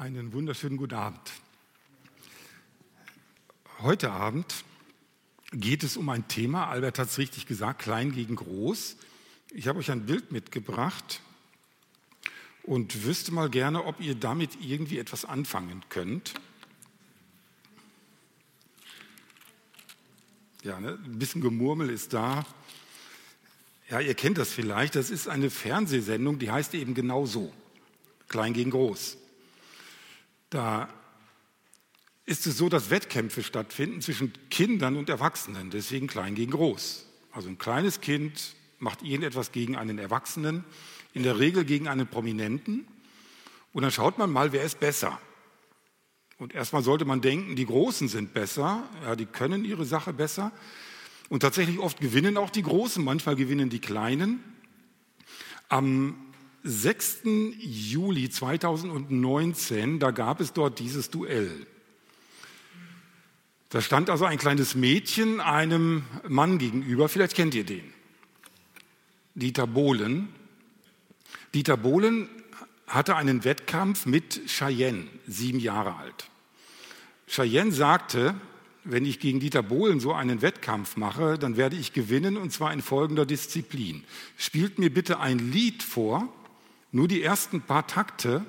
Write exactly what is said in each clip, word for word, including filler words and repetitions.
Einen wunderschönen guten Abend. Heute Abend geht es um ein Thema, Albert hat es richtig gesagt, Klein gegen Groß. Ich habe euch ein Bild mitgebracht und wüsste mal gerne, ob ihr damit irgendwie etwas anfangen könnt. Ja, ne? Ein bisschen Gemurmel ist da. Ja, ihr kennt das vielleicht, das ist eine Fernsehsendung, die heißt eben genau so, Klein gegen Groß. Da ist es so, dass Wettkämpfe stattfinden zwischen Kindern und Erwachsenen, deswegen klein gegen groß. Also ein kleines Kind macht irgendetwas gegen einen Erwachsenen, in der Regel gegen einen Prominenten, und dann schaut man mal, wer ist besser. Und erstmal sollte man denken, die Großen sind besser, ja, die können ihre Sache besser, und tatsächlich oft gewinnen auch die Großen, manchmal gewinnen die Kleinen. Am sechsten Juli zweitausendneunzehn, da gab es dort dieses Duell. Da stand also ein kleines Mädchen einem Mann gegenüber, vielleicht kennt ihr den, Dieter Bohlen. Dieter Bohlen hatte einen Wettkampf mit Cheyenne, sieben Jahre alt. Cheyenne sagte, wenn ich gegen Dieter Bohlen so einen Wettkampf mache, dann werde ich gewinnen, und zwar in folgender Disziplin. Spielt mir bitte ein Lied vor, nur die ersten paar Takte,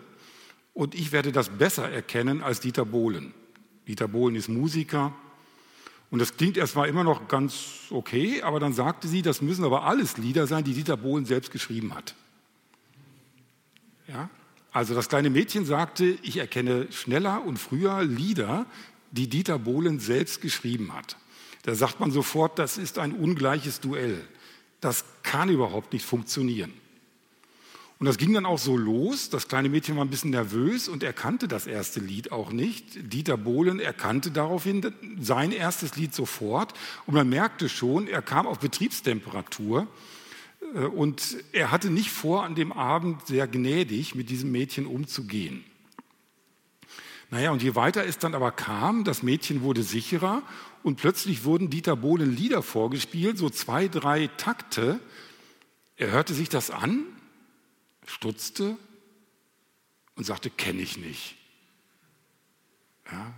und ich werde das besser erkennen als Dieter Bohlen. Dieter Bohlen ist Musiker, und das klingt erstmal immer noch ganz okay, aber dann sagte sie, das müssen aber alles Lieder sein, die Dieter Bohlen selbst geschrieben hat. Ja? Also das kleine Mädchen sagte, ich erkenne schneller und früher Lieder, die Dieter Bohlen selbst geschrieben hat. Da sagt man sofort, das ist ein ungleiches Duell. Das kann überhaupt nicht funktionieren. Und das ging dann auch so los. Das kleine Mädchen war ein bisschen nervös und erkannte das erste Lied auch nicht. Dieter Bohlen erkannte daraufhin sein erstes Lied sofort. Und man merkte schon, er kam auf Betriebstemperatur. Und er hatte nicht vor, an dem Abend sehr gnädig mit diesem Mädchen umzugehen. Naja, und je weiter es dann aber kam, das Mädchen wurde sicherer, und plötzlich wurden Dieter Bohlen Lieder vorgespielt, so zwei, drei Takte. Er hörte sich das an, stutzte und sagte, kenne ich nicht. Ja,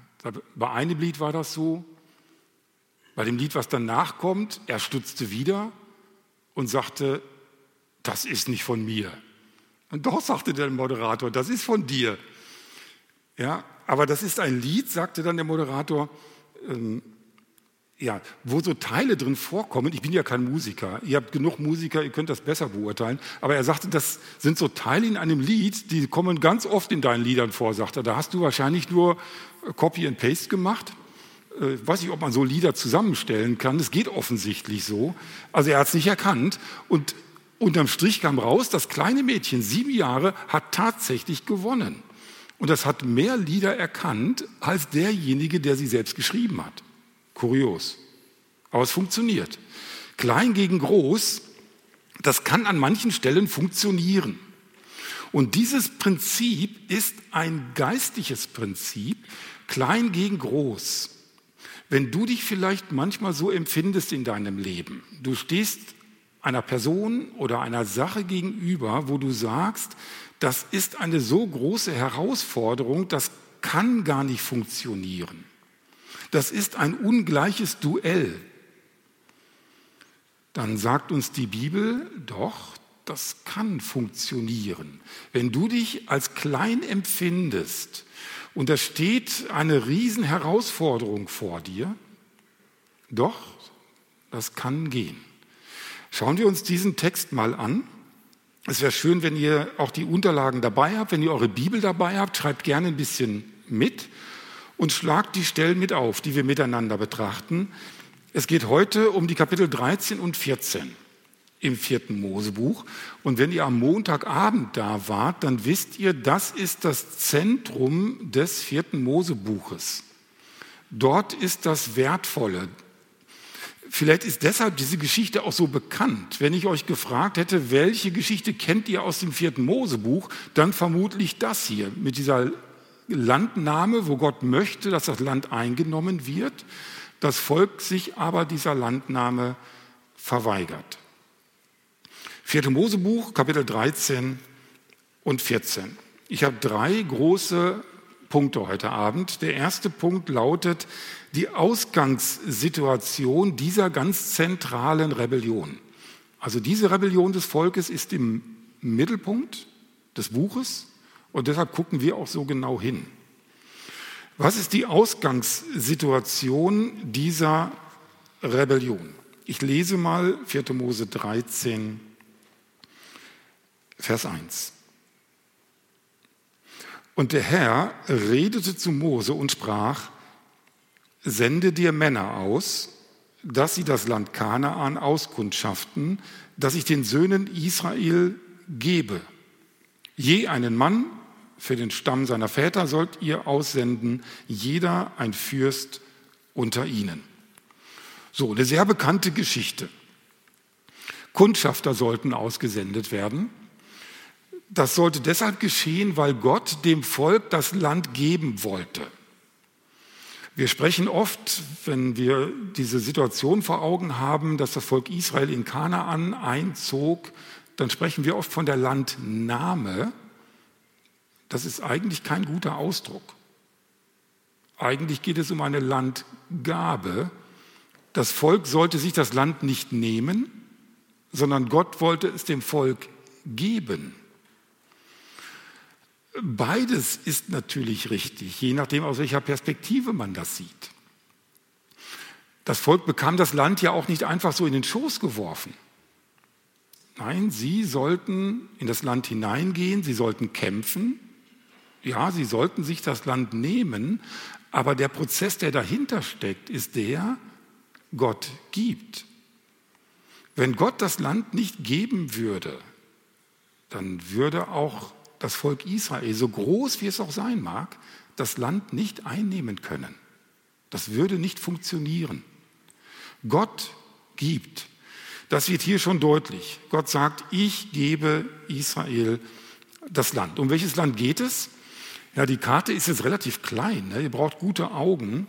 bei einem Lied war das so, bei dem Lied, was danach kommt, er stutzte wieder und sagte, das ist nicht von mir. Und doch, sagte der Moderator, das ist von dir. Ja, aber das ist ein Lied, sagte dann der Moderator, ähm, ja, wo so Teile drin vorkommen. Ich bin ja kein Musiker, ihr habt genug Musiker, ihr könnt das besser beurteilen. Aber er sagte, das sind so Teile in einem Lied, die kommen ganz oft in deinen Liedern vor, sagte er. Da hast du wahrscheinlich nur Copy and Paste gemacht. Ich weiß nicht, ob man so Lieder zusammenstellen kann, es geht offensichtlich so. Also er hat es nicht erkannt, und unterm Strich kam raus, das kleine Mädchen, sieben Jahre, hat tatsächlich gewonnen. Und das hat mehr Lieder erkannt als derjenige, der sie selbst geschrieben hat. Kurios. Aber es funktioniert. Klein gegen groß, das kann an manchen Stellen funktionieren. Und dieses Prinzip ist ein geistliches Prinzip, klein gegen groß. Wenn du dich vielleicht manchmal so empfindest in deinem Leben, du stehst einer Person oder einer Sache gegenüber, wo du sagst, das ist eine so große Herausforderung, das kann gar nicht funktionieren. Das ist ein ungleiches Duell. Dann sagt uns die Bibel, doch, das kann funktionieren. Wenn du dich als klein empfindest und da steht eine Riesenherausforderung vor dir, doch, das kann gehen. Schauen wir uns diesen Text mal an. Es wäre schön, wenn ihr auch die Unterlagen dabei habt, wenn ihr eure Bibel dabei habt, schreibt gerne ein bisschen mit und schlagt die Stellen mit auf, die wir miteinander betrachten. Es geht heute um die Kapitel dreizehn und vierzehn im vierten Mosebuch. Und wenn ihr am Montagabend da wart, dann wisst ihr, das ist das Zentrum des vierten Mosebuches. Dort ist das Wertvolle. Vielleicht ist deshalb diese Geschichte auch so bekannt. Wenn ich euch gefragt hätte, welche Geschichte kennt ihr aus dem vierten Mosebuch, dann vermutlich das hier mit dieser Landnahme, wo Gott möchte, dass das Land eingenommen wird, das Volk sich aber dieser Landnahme verweigert. viertes Mosebuch, Kapitel dreizehn und vierzehn. Ich habe drei große Punkte heute Abend. Der erste Punkt lautet die Ausgangssituation dieser ganz zentralen Rebellion. Also diese Rebellion des Volkes ist im Mittelpunkt des Buches und deshalb gucken wir auch so genau hin. Was ist die Ausgangssituation dieser Rebellion? Ich lese mal vier Mose dreizehn, Vers eins. Und der Herr redete zu Mose und sprach, sende dir Männer aus, dass sie das Land Kanaan auskundschaften, dass ich den Söhnen Israel gebe. Je einen Mann für den Stamm seiner Väter sollt ihr aussenden, jeder ein Fürst unter ihnen. So, eine sehr bekannte Geschichte. Kundschafter sollten ausgesendet werden. Das sollte deshalb geschehen, weil Gott dem Volk das Land geben wollte. Wir sprechen oft, wenn wir diese Situation vor Augen haben, dass das Volk Israel in Kanaan einzog, dann sprechen wir oft von der Landnahme. Das ist eigentlich kein guter Ausdruck. Eigentlich geht es um eine Landgabe. Das Volk sollte sich das Land nicht nehmen, sondern Gott wollte es dem Volk geben. Beides ist natürlich richtig, je nachdem, aus welcher Perspektive man das sieht. Das Volk bekam das Land ja auch nicht einfach so in den Schoß geworfen. Nein, sie sollten in das Land hineingehen, sie sollten kämpfen. Ja, sie sollten sich das Land nehmen, aber der Prozess, der dahinter steckt, ist der, Gott gibt. Wenn Gott das Land nicht geben würde, dann würde auch das Volk Israel, so groß wie es auch sein mag, das Land nicht einnehmen können. Das würde nicht funktionieren. Gott gibt. Das wird hier schon deutlich. Gott sagt, ich gebe Israel das Land. Um welches Land geht es? Ja, die Karte ist jetzt relativ klein, ne? Ihr braucht gute Augen,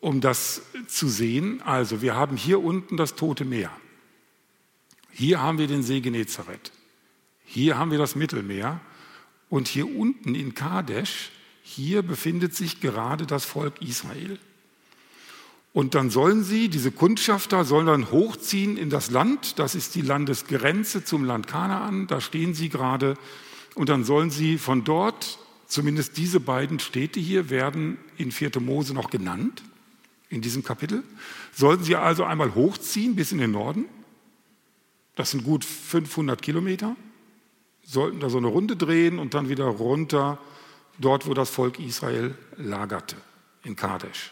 um das zu sehen. Also, wir haben hier unten das Tote Meer. Hier haben wir den See Genezareth. Hier haben wir das Mittelmeer. Und hier unten in Kadesh, hier befindet sich gerade das Volk Israel. Und dann sollen sie, diese Kundschafter, sollen dann hochziehen in das Land. Das ist die Landesgrenze zum Land Kanaan. Da stehen sie gerade. Und dann sollen sie von dort, zumindest diese beiden Städte hier, werden in vier Mose noch genannt, in diesem Kapitel. Sollen sie also einmal hochziehen bis in den Norden. Das sind gut fünfhundert Kilometer. Sollten da so eine Runde drehen und dann wieder runter, dort, wo das Volk Israel lagerte, in Kadesh.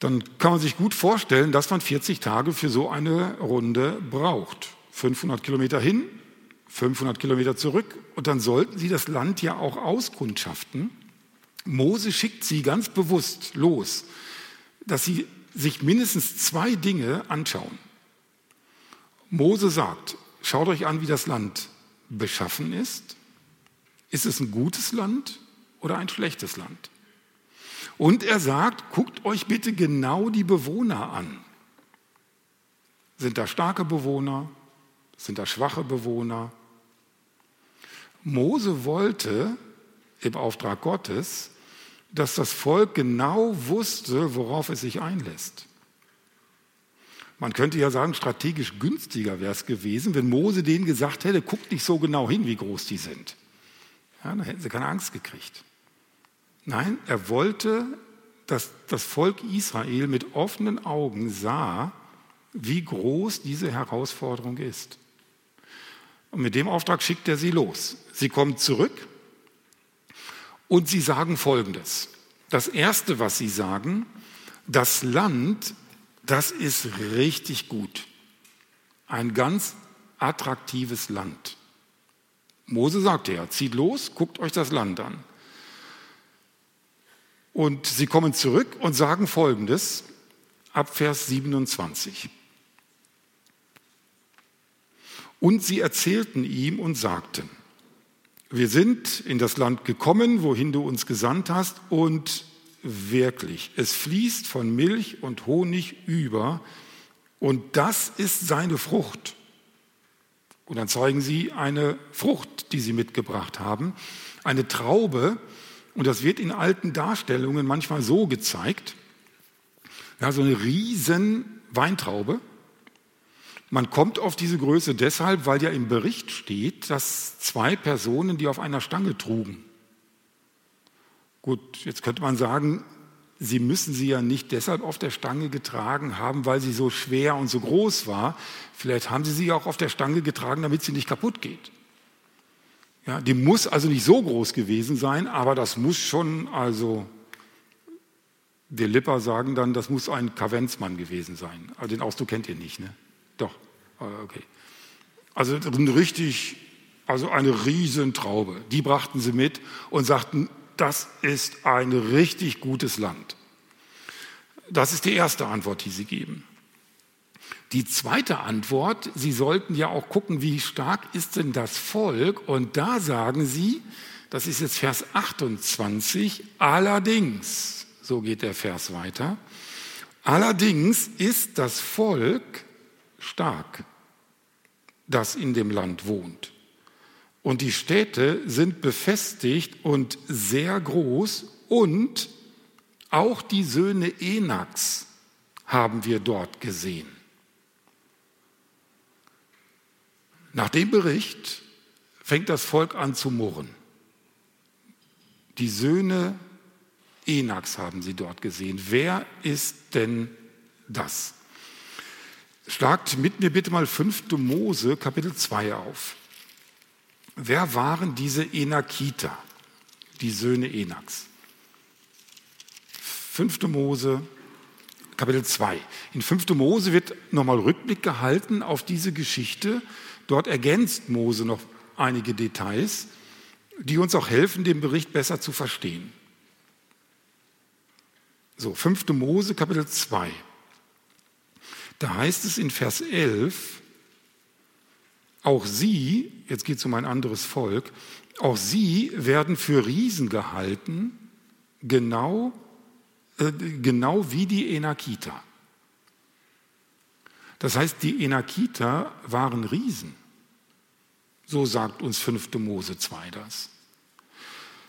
Dann kann man sich gut vorstellen, dass man vierzig Tage für so eine Runde braucht. fünfhundert Kilometer hin, fünfhundert Kilometer zurück. Und dann sollten sie das Land ja auch auskundschaften. Mose schickt sie ganz bewusst los, dass sie sich mindestens zwei Dinge anschauen. Mose sagt, schaut euch an, wie das Land beschaffen ist. Ist es ein gutes Land oder ein schlechtes Land? Und er sagt, guckt euch bitte genau die Bewohner an. Sind da starke Bewohner? Sind da schwache Bewohner? Mose wollte im Auftrag Gottes, dass das Volk genau wusste, worauf es sich einlässt. Man könnte ja sagen, strategisch günstiger wäre es gewesen, wenn Mose denen gesagt hätte, guckt nicht so genau hin, wie groß die sind. Ja, dann hätten sie keine Angst gekriegt. Nein, er wollte, dass das Volk Israel mit offenen Augen sah, wie groß diese Herausforderung ist. Und mit dem Auftrag schickt er sie los. Sie kommen zurück und sie sagen Folgendes. Das Erste, was sie sagen, das Land, das ist richtig gut. Ein ganz attraktives Land. Mose sagte ja, zieht los, guckt euch das Land an. Und sie kommen zurück und sagen Folgendes, ab Vers siebenundzwanzig. Und sie erzählten ihm und sagten, wir sind in das Land gekommen, wohin du uns gesandt hast, und wirklich, es fließt von Milch und Honig über, und das ist seine Frucht. Und dann zeigen sie eine Frucht, die sie mitgebracht haben. Eine Traube, Und das wird in alten Darstellungen manchmal so gezeigt. Ja, so eine riesen Weintraube. Man kommt auf diese Größe deshalb, weil ja im Bericht steht, dass zwei Personen die auf einer Stange trugen. Gut, jetzt könnte man sagen, sie müssen sie ja nicht deshalb auf der Stange getragen haben, weil sie so schwer und so groß war. Vielleicht haben sie sie auch auf der Stange getragen, damit sie nicht kaputt geht. Ja, die muss also nicht so groß gewesen sein, aber das muss schon, also wir Lipper sagen dann, das muss ein Kavenzmann gewesen sein. Also den Ausdruck kennt ihr nicht, ne? Doch, okay. Also richtig, also eine Riesentraube. Die brachten sie mit und sagten, das ist ein richtig gutes Land. Das ist die erste Antwort, die sie geben. Die zweite Antwort, sie sollten ja auch gucken, wie stark ist denn das Volk? Und da sagen sie, das ist jetzt Vers achtundzwanzig, allerdings, so geht der Vers weiter, allerdings ist das Volk stark, das in dem Land wohnt. Und die Städte sind befestigt und sehr groß und auch die Söhne Enaks haben wir dort gesehen. Nach dem Bericht fängt das Volk an zu murren. Die Söhne Enaks haben sie dort gesehen. Wer ist denn das? Schlagt mit mir bitte mal fünfter Mose Kapitel zwei auf. Wer waren diese Enakiter, die Söhne Enaks? fünfter Mose Kapitel zwei. In fünfter Mose wird nochmal Rückblick gehalten auf diese Geschichte. Dort ergänzt Mose noch einige Details, die uns auch helfen, den Bericht besser zu verstehen. So, fünfter Mose Kapitel zwei. Da heißt es in Vers elf, auch sie, jetzt geht es um ein anderes Volk, auch sie werden für Riesen gehalten, genau, äh, genau wie die Enakiter. Das heißt, die Enakiter waren Riesen. So sagt uns fünfter Mose zwei das.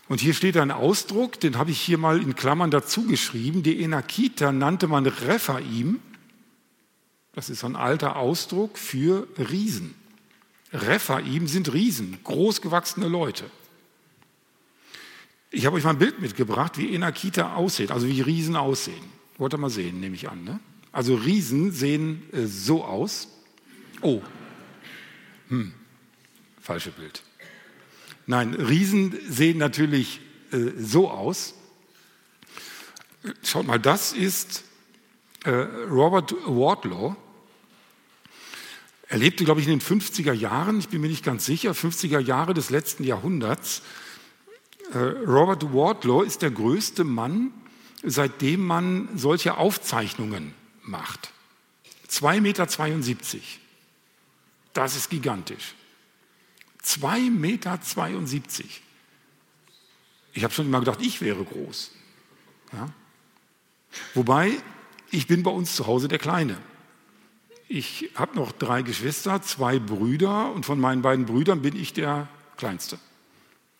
Und hier steht ein Ausdruck, den habe ich hier mal in Klammern dazu geschrieben. Die Enakiter nannte man Rephaim. Das ist ein alter Ausdruck für Riesen. Rephaim sind Riesen, großgewachsene Leute. Ich habe euch mal ein Bild mitgebracht, wie Enakiter aussehen, also wie Riesen aussehen. Wollt ihr mal sehen, nehme ich an. Ne? Also Riesen sehen äh, so aus. Oh, hm. Falsches Bild. Nein, Riesen sehen natürlich äh, so aus. Schaut mal, das ist äh, Robert Wardlow. Er lebte, glaube ich, in den fünfziger Jahren, ich bin mir nicht ganz sicher, fünfziger Jahre des letzten Jahrhunderts. Robert Wardlow ist der größte Mann, seitdem man solche Aufzeichnungen macht. zwei Komma zweiundsiebzig Meter. Das ist gigantisch. zwei Komma zweiundsiebzig Meter. Ich habe schon immer gedacht, ich wäre groß. Ja? Wobei, ich bin bei uns zu Hause der Kleine. Ich habe noch drei Geschwister, zwei Brüder und von meinen beiden Brüdern bin ich der Kleinste.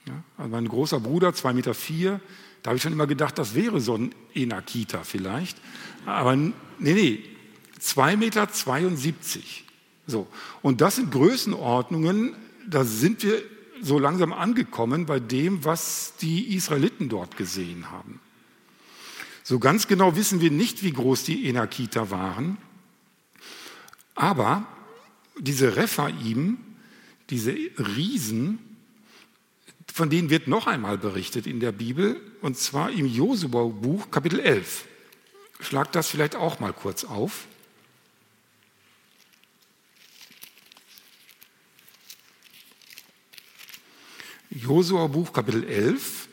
Ja, also mein großer Bruder, zwei Meter vier, da habe ich schon immer gedacht, das wäre so ein Enakiter vielleicht. Aber nee, nee, zwei Meter zweiundsiebzig. So. Und das sind Größenordnungen, da sind wir so langsam angekommen bei dem, was die Israeliten dort gesehen haben. So ganz genau wissen wir nicht, wie groß die Enakiter waren. Aber diese Rephaim, diese Riesen, von denen wird noch einmal berichtet in der Bibel, und zwar im Josua-Buch, Kapitel elf. Schlag das vielleicht auch mal kurz auf. Josua-Buch, Kapitel elf.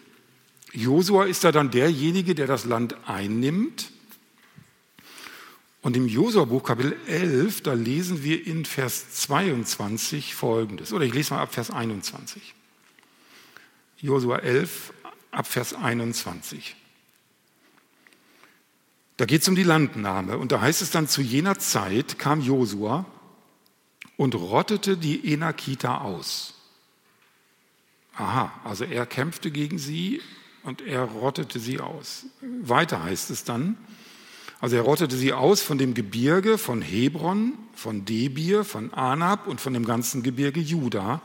Josua ist da dann derjenige, der das Land einnimmt. Und im Josua-Buch Kapitel elf, da lesen wir in Vers zweiundzwanzig Folgendes. Oder ich lese mal ab Vers einundzwanzig. Josua elf, ab Vers einundzwanzig. Da geht es um die Landnahme. Und da heißt es dann, zu jener Zeit kam Josua und rottete die Enakiter aus. Aha, also er kämpfte gegen sie und er rottete sie aus. Weiter heißt es dann, also er rottete sie aus von dem Gebirge von Hebron, von Debir, von Anab und von dem ganzen Gebirge Juda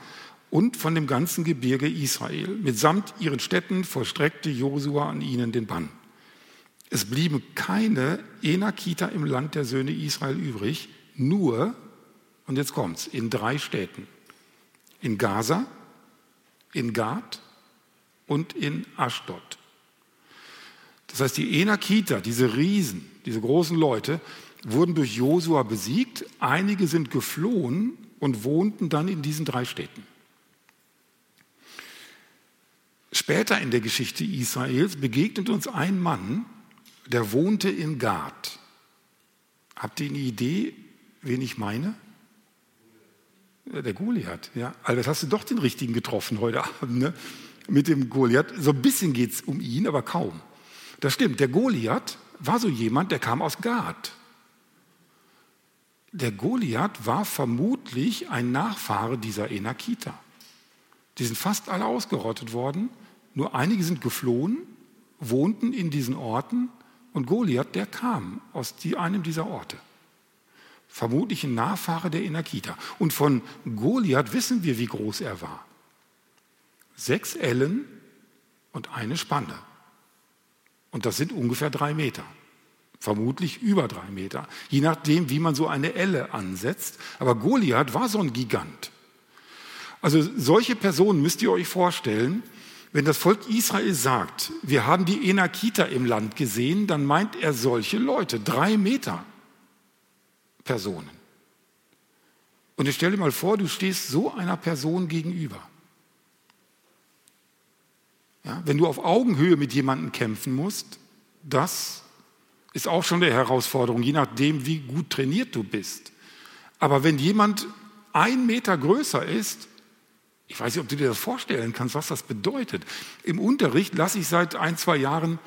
und von dem ganzen Gebirge Israel. Mitsamt ihren Städten vollstreckte Josua an ihnen den Bann. Es blieben keine Enakiter im Land der Söhne Israel übrig, nur, und jetzt kommt's, in drei Städten. In Gaza, in Gath und in Aschdod. Das heißt, die Enakiter, diese Riesen, diese großen Leute, wurden durch Josua besiegt. Einige sind geflohen und wohnten dann in diesen drei Städten. Später in der Geschichte Israels begegnet uns ein Mann, der wohnte in Gath. Habt ihr eine Idee, wen ich meine? Der Goliath, ja. Albert, hast du doch den richtigen getroffen heute Abend, ne? Mit dem Goliath. So ein bisschen geht es um ihn, aber kaum. Das stimmt, der Goliath war so jemand, der kam aus Gath. Der Goliath war vermutlich ein Nachfahre dieser Enakiter. Die sind fast alle ausgerottet worden, nur einige sind geflohen, wohnten in diesen Orten und Goliath, der kam aus einem dieser Orte. Vermutlich ein Nachfahre der Enakiter. Und von Goliath wissen wir, wie groß er war. Sechs Ellen und eine Spanne. Und das sind ungefähr drei Meter. Vermutlich über drei Meter. Je nachdem, wie man so eine Elle ansetzt. Aber Goliath war so ein Gigant. Also solche Personen müsst ihr euch vorstellen, wenn das Volk Israel sagt, wir haben die Enakiter im Land gesehen, dann meint er solche Leute, drei Meter Personen. Und jetzt stell dir mal vor, du stehst so einer Person gegenüber. Ja, wenn du auf Augenhöhe mit jemandem kämpfen musst, das ist auch schon eine Herausforderung, je nachdem, wie gut trainiert du bist. Aber wenn jemand ein Meter größer ist, ich weiß nicht, ob du dir das vorstellen kannst, was das bedeutet. Im Unterricht lasse ich seit ein, zwei Jahren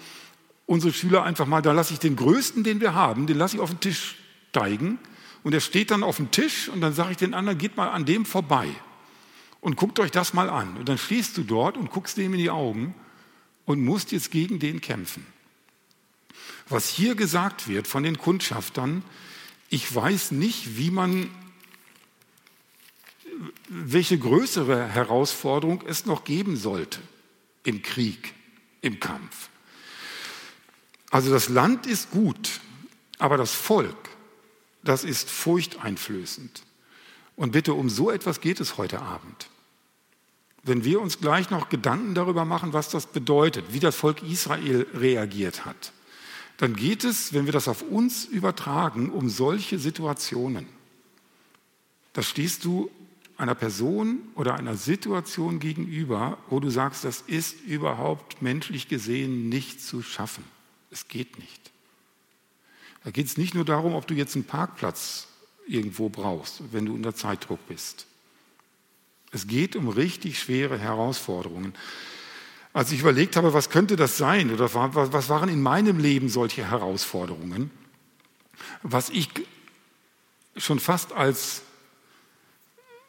unsere Schüler einfach mal, da lasse ich den Größten, den wir haben, den lasse ich auf den Tisch steigen. Und er steht dann auf dem Tisch und dann sage ich den anderen, geht mal an dem vorbei und guckt euch das mal an. Und dann stehst du dort und guckst dem in die Augen und musst jetzt gegen den kämpfen. Was hier gesagt wird von den Kundschaftern, ich weiß nicht, wie man, welche größere Herausforderung es noch geben sollte im Krieg, im Kampf. Also das Land ist gut, aber das Volk, das ist furchteinflößend. Und bitte, um so etwas geht es heute Abend. Wenn wir uns gleich noch Gedanken darüber machen, was das bedeutet, wie das Volk Israel reagiert hat, dann geht es, wenn wir das auf uns übertragen, um solche Situationen. Da stehst du einer Person oder einer Situation gegenüber, wo du sagst, das ist überhaupt menschlich gesehen nicht zu schaffen. Es geht nicht. Da geht es nicht nur darum, ob du jetzt einen Parkplatz irgendwo brauchst, wenn du unter Zeitdruck bist. Es geht um richtig schwere Herausforderungen. Als ich überlegt habe, was könnte das sein oder was waren in meinem Leben solche Herausforderungen, was ich schon fast als,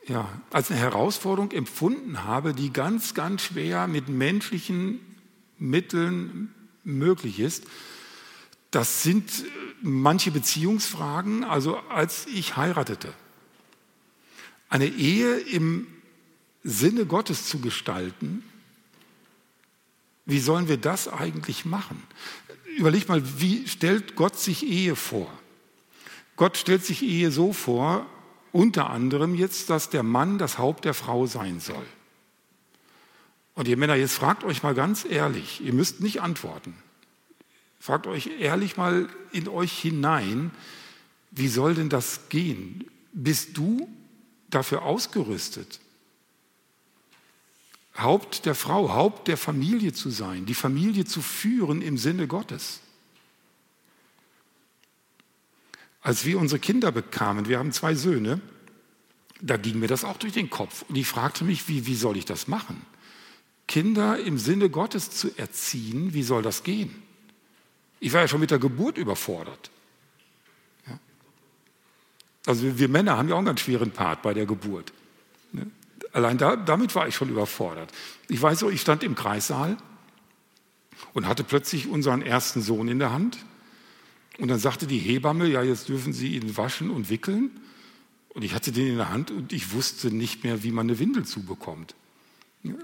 ja, als eine Herausforderung empfunden habe, die ganz, ganz schwer mit menschlichen Mitteln möglich ist, das sind manche Beziehungsfragen, also als ich heiratete. Eine Ehe im Sinne Gottes zu gestalten, wie sollen wir das eigentlich machen? Überleg mal, wie stellt Gott sich Ehe vor? Gott stellt sich Ehe so vor, unter anderem jetzt, dass der Mann das Haupt der Frau sein soll. Und ihr Männer, jetzt fragt euch mal ganz ehrlich, ihr müsst nicht antworten. Fragt euch ehrlich mal in euch hinein, wie soll denn das gehen? Bist du dafür ausgerüstet? Haupt der Frau, Haupt der Familie zu sein, die Familie zu führen im Sinne Gottes. Als wir unsere Kinder bekamen, wir haben zwei Söhne, da ging mir das auch durch den Kopf. Und ich fragte mich, wie, wie soll ich das machen? Kinder im Sinne Gottes zu erziehen, wie soll das gehen? Ich war ja schon mit der Geburt überfordert. Ja. Also wir Männer haben ja auch einen ganz schweren Part bei der Geburt. Ne? Allein da, damit war ich schon überfordert. Ich weiß so, ich stand im Kreissaal und hatte plötzlich unseren ersten Sohn in der Hand. Und dann sagte die Hebamme, ja, jetzt dürfen Sie ihn waschen und wickeln. Und ich hatte den in der Hand und ich wusste nicht mehr, wie man eine Windel zubekommt.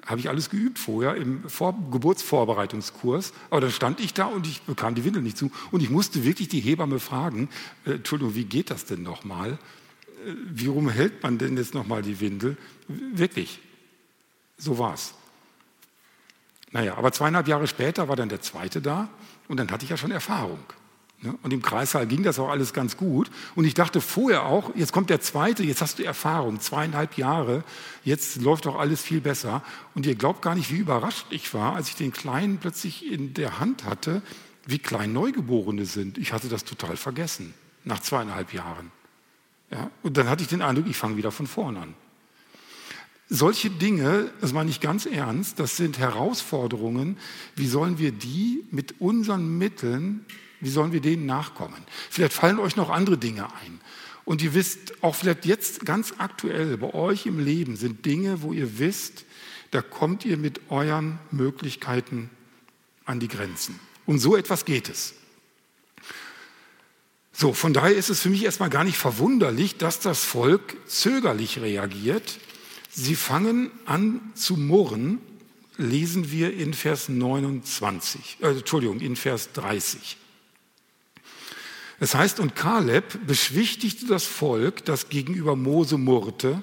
Habe ich alles geübt vorher im Vor- Geburtsvorbereitungskurs. Aber dann stand ich da und ich bekam die Windel nicht zu. Und ich musste wirklich die Hebamme fragen, äh, Entschuldigung, wie geht das denn nochmal? Äh, wie rum hält man denn jetzt nochmal die Windel? Wirklich, so war's. Naja, aber zweieinhalb Jahre später war dann der zweite da und dann hatte ich ja schon Erfahrung. Und im Kreissaal ging das auch alles ganz gut. Und ich dachte vorher auch, jetzt kommt der zweite, jetzt hast du Erfahrung, zweieinhalb Jahre, jetzt läuft doch alles viel besser. Und ihr glaubt gar nicht, wie überrascht ich war, als ich den Kleinen plötzlich in der Hand hatte, wie klein Neugeborene sind. Ich hatte das total vergessen, nach zweieinhalb Jahren. Ja? Und dann hatte ich den Eindruck, ich fange wieder von vorne an. Solche Dinge, das meine ich ganz ernst, das sind Herausforderungen. Wie sollen wir die mit unseren Mitteln, wie sollen wir denen nachkommen? Vielleicht fallen euch noch andere Dinge ein. Und ihr wisst, auch vielleicht jetzt ganz aktuell, bei euch im Leben sind Dinge, wo ihr wisst, da kommt ihr mit euren Möglichkeiten an die Grenzen. Um so etwas geht es. So, von daher ist es für mich erstmal gar nicht verwunderlich, dass das Volk zögerlich reagiert. Sie fangen an zu murren, lesen wir in Vers neunundzwanzig, äh, Entschuldigung, in Vers dreißig. Es heißt, und Kaleb beschwichtigte das Volk, das gegenüber Mose murrte,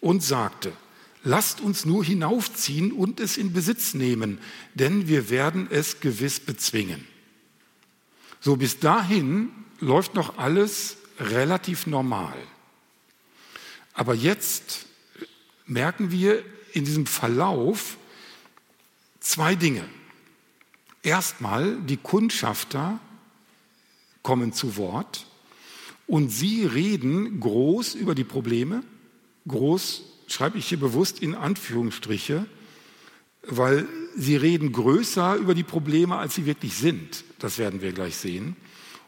und sagte, lasst uns nur hinaufziehen und es in Besitz nehmen, denn wir werden es gewiss bezwingen. So, bis dahin läuft noch alles relativ normal. Aber jetzt merken wir in diesem Verlauf zwei Dinge. Erstmal, die Kundschafter kommen zu Wort und sie reden groß über die Probleme. Groß schreibe ich hier bewusst in Anführungsstriche, weil sie reden größer über die Probleme, als sie wirklich sind. Das werden wir gleich sehen.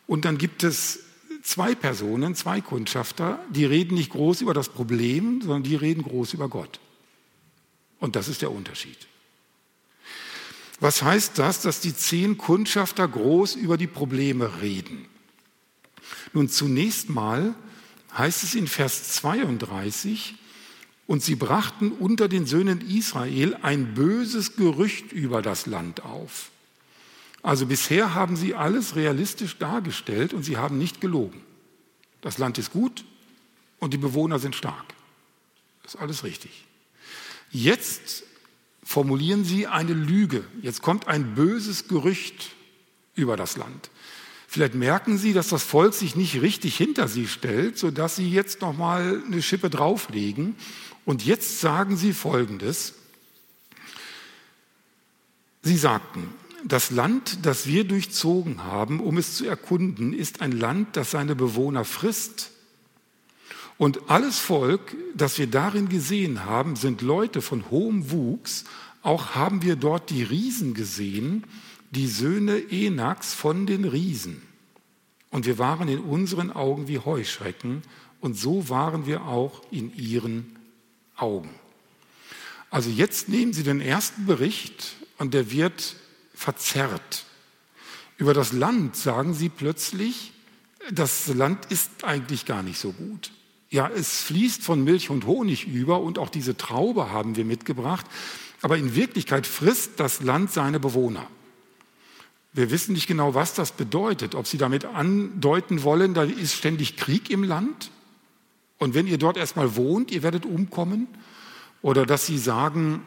Und dann gibt es zwei Personen, zwei Kundschafter, die reden nicht groß über das Problem, sondern die reden groß über Gott. Und das ist der Unterschied. Was heißt das, dass die zehn Kundschafter groß über die Probleme reden? Nun, zunächst mal heißt es in Vers zweiunddreißig, und sie brachten unter den Söhnen Israel ein böses Gerücht über das Land auf. Also bisher haben sie alles realistisch dargestellt und sie haben nicht gelogen. Das Land ist gut und die Bewohner sind stark. Das ist alles richtig. Jetzt formulieren sie eine Lüge. Jetzt kommt ein böses Gerücht über das Land. Vielleicht merken sie, dass das Volk sich nicht richtig hinter sie stellt, sodass sie jetzt nochmal eine Schippe drauflegen. Und jetzt sagen sie Folgendes. Sie sagten, das Land, das wir durchzogen haben, um es zu erkunden, ist ein Land, das seine Bewohner frisst. Und alles Volk, das wir darin gesehen haben, sind Leute von hohem Wuchs. Auch haben wir dort die Riesen gesehen, die Söhne Enaks von den Riesen. Und wir waren in unseren Augen wie Heuschrecken, und so waren wir auch in ihren Augen. Also jetzt nehmen Sie den ersten Bericht, und der wird verzerrt. Über das Land sagen Sie plötzlich, das Land ist eigentlich gar nicht so gut. Ja, es fließt von Milch und Honig über und auch diese Traube haben wir mitgebracht. Aber in Wirklichkeit frisst das Land seine Bewohner. Wir wissen nicht genau, was das bedeutet. Ob Sie damit andeuten wollen, da ist ständig Krieg im Land. Und wenn ihr dort erstmal wohnt, ihr werdet umkommen. Oder dass Sie sagen,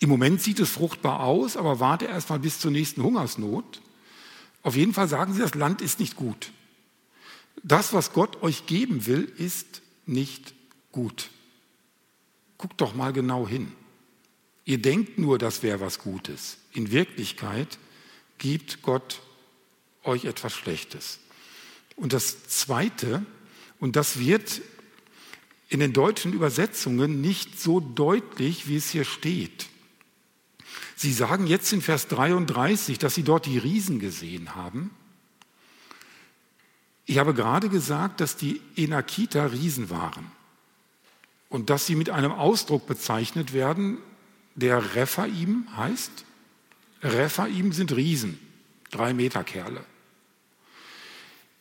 im Moment sieht es fruchtbar aus, aber warte erstmal bis zur nächsten Hungersnot. Auf jeden Fall sagen Sie, das Land ist nicht gut. Das, was Gott euch geben will, ist nicht gut. Guckt doch mal genau hin. Ihr denkt nur, das wäre was Gutes. In Wirklichkeit gibt Gott euch etwas Schlechtes. Und das Zweite, und das wird in den deutschen Übersetzungen nicht so deutlich, wie es hier steht. Sie sagen jetzt in Vers dreiunddreißig, dass sie dort die Riesen gesehen haben. Ich habe gerade gesagt, dass die Enakiter Riesen waren und dass sie mit einem Ausdruck bezeichnet werden, der Rephaim heißt. Rephaim sind Riesen, drei Meter Kerle.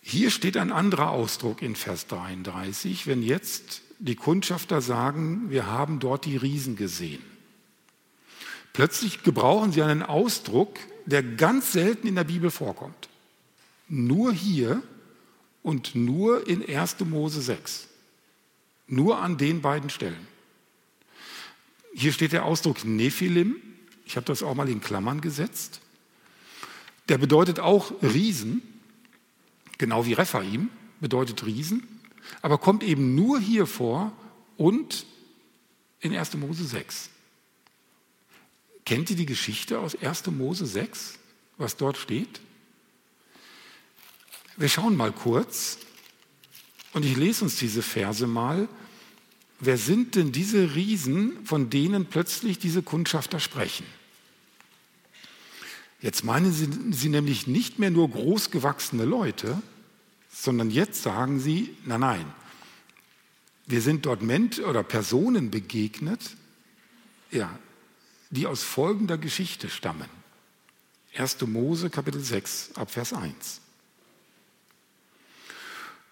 Hier steht ein anderer Ausdruck in Vers dreiunddreißig, wenn jetzt die Kundschafter sagen, wir haben dort die Riesen gesehen. Plötzlich gebrauchen sie einen Ausdruck, der ganz selten in der Bibel vorkommt. Nur hier und nur in erster Mose sechs. Nur an den beiden Stellen. Hier steht der Ausdruck Nephilim. Ich habe das auch mal in Klammern gesetzt. Der bedeutet auch Riesen. Genau wie Rephaim bedeutet Riesen. Aber kommt eben nur hier vor und in erster Mose sechs. Kennt ihr die Geschichte aus erster Mose sechs, was dort steht? Wir schauen mal kurz und ich lese uns diese Verse mal. Wer sind denn diese Riesen, von denen plötzlich diese Kundschafter sprechen? Jetzt meinen sie, sie nämlich nicht mehr nur großgewachsene Leute, sondern jetzt sagen sie, nein, nein, wir sind dort Menschen oder Personen begegnet, ja, die aus folgender Geschichte stammen. erster Mose Kapitel sechs ab Vers eins.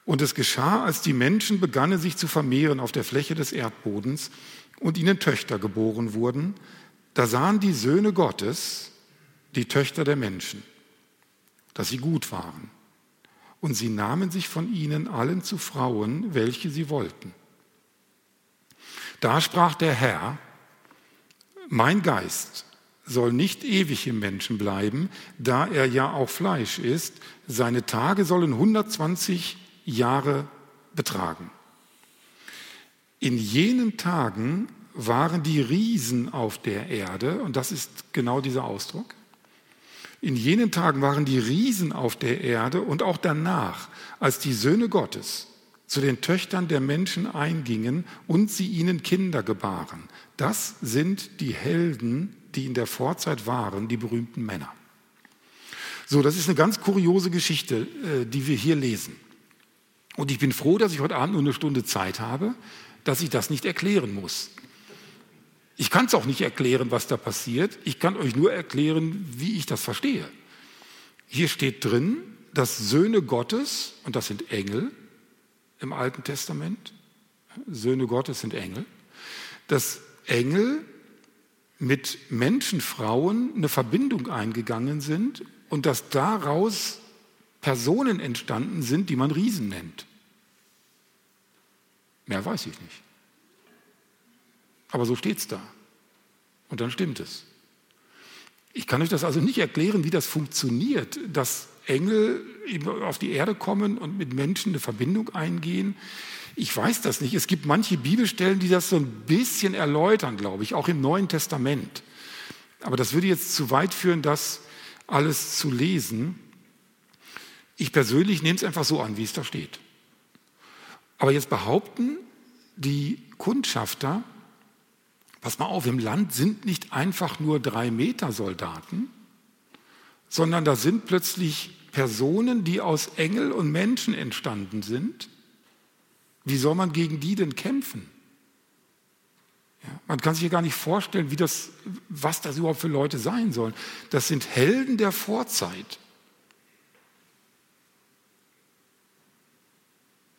Und es geschah, als die Menschen begannen, sich zu vermehren auf der Fläche des Erdbodens und ihnen Töchter geboren wurden, da sahen die Söhne Gottes, die Töchter der Menschen, dass sie gut waren. Und sie nahmen sich von ihnen allen zu Frauen, welche sie wollten. Da sprach der Herr, mein Geist soll nicht ewig im Menschen bleiben, da er ja auch Fleisch ist. Seine Tage sollen hundertzwanzig Jahre betragen. In jenen Tagen waren die Riesen auf der Erde, und das ist genau dieser Ausdruck, in jenen Tagen waren die Riesen auf der Erde und auch danach, als die Söhne Gottes zu den Töchtern der Menschen eingingen und sie ihnen Kinder gebaren. Das sind die Helden, die in der Vorzeit waren, die berühmten Männer. So, das ist eine ganz kuriose Geschichte, die wir hier lesen. Und ich bin froh, dass ich heute Abend nur eine Stunde Zeit habe, dass ich das nicht erklären muss. Ich kann es auch nicht erklären, was da passiert. Ich kann euch nur erklären, wie ich das verstehe. Hier steht drin, dass Söhne Gottes, und das sind Engel im Alten Testament, Söhne Gottes sind Engel, dass Engel mit Menschenfrauen eine Verbindung eingegangen sind und dass daraus Personen entstanden sind, die man Riesen nennt. Mehr weiß ich nicht. Aber so steht es da. Und dann stimmt es. Ich kann euch das also nicht erklären, wie das funktioniert, dass Engel auf die Erde kommen und mit Menschen eine Verbindung eingehen. Ich weiß das nicht. Es gibt manche Bibelstellen, die das so ein bisschen erläutern, glaube ich, auch im Neuen Testament. Aber das würde jetzt zu weit führen, das alles zu lesen. Ich persönlich nehme es einfach so an, wie es da steht. Aber jetzt behaupten die Kundschafter, pass mal auf, im Land sind nicht einfach nur drei Meter Soldaten, sondern da sind plötzlich Personen, die aus Engel und Menschen entstanden sind. Wie soll man gegen die denn kämpfen? Ja, man kann sich ja gar nicht vorstellen, wie das, was das überhaupt für Leute sein sollen. Das sind Helden der Vorzeit.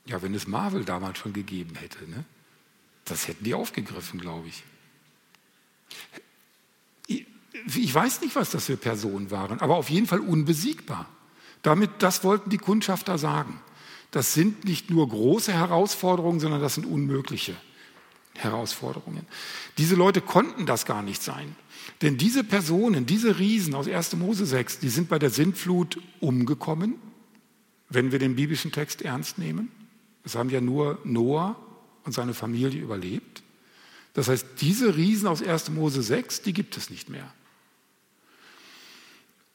Ja, wenn es Marvel damals schon gegeben hätte, ne? Das hätten die aufgegriffen, glaube ich. Ich weiß nicht, was das für Personen waren, aber auf jeden Fall unbesiegbar. Damit, das wollten die Kundschafter sagen. Das sind nicht nur große Herausforderungen, sondern das sind unmögliche Herausforderungen. Diese Leute konnten das gar nicht sein. Denn diese Personen, diese Riesen aus erster Mose sechs, die sind bei der Sintflut umgekommen, wenn wir den biblischen Text ernst nehmen. Es haben ja nur Noah und seine Familie überlebt. Das heißt, diese Riesen aus erster Mose sechs, die gibt es nicht mehr.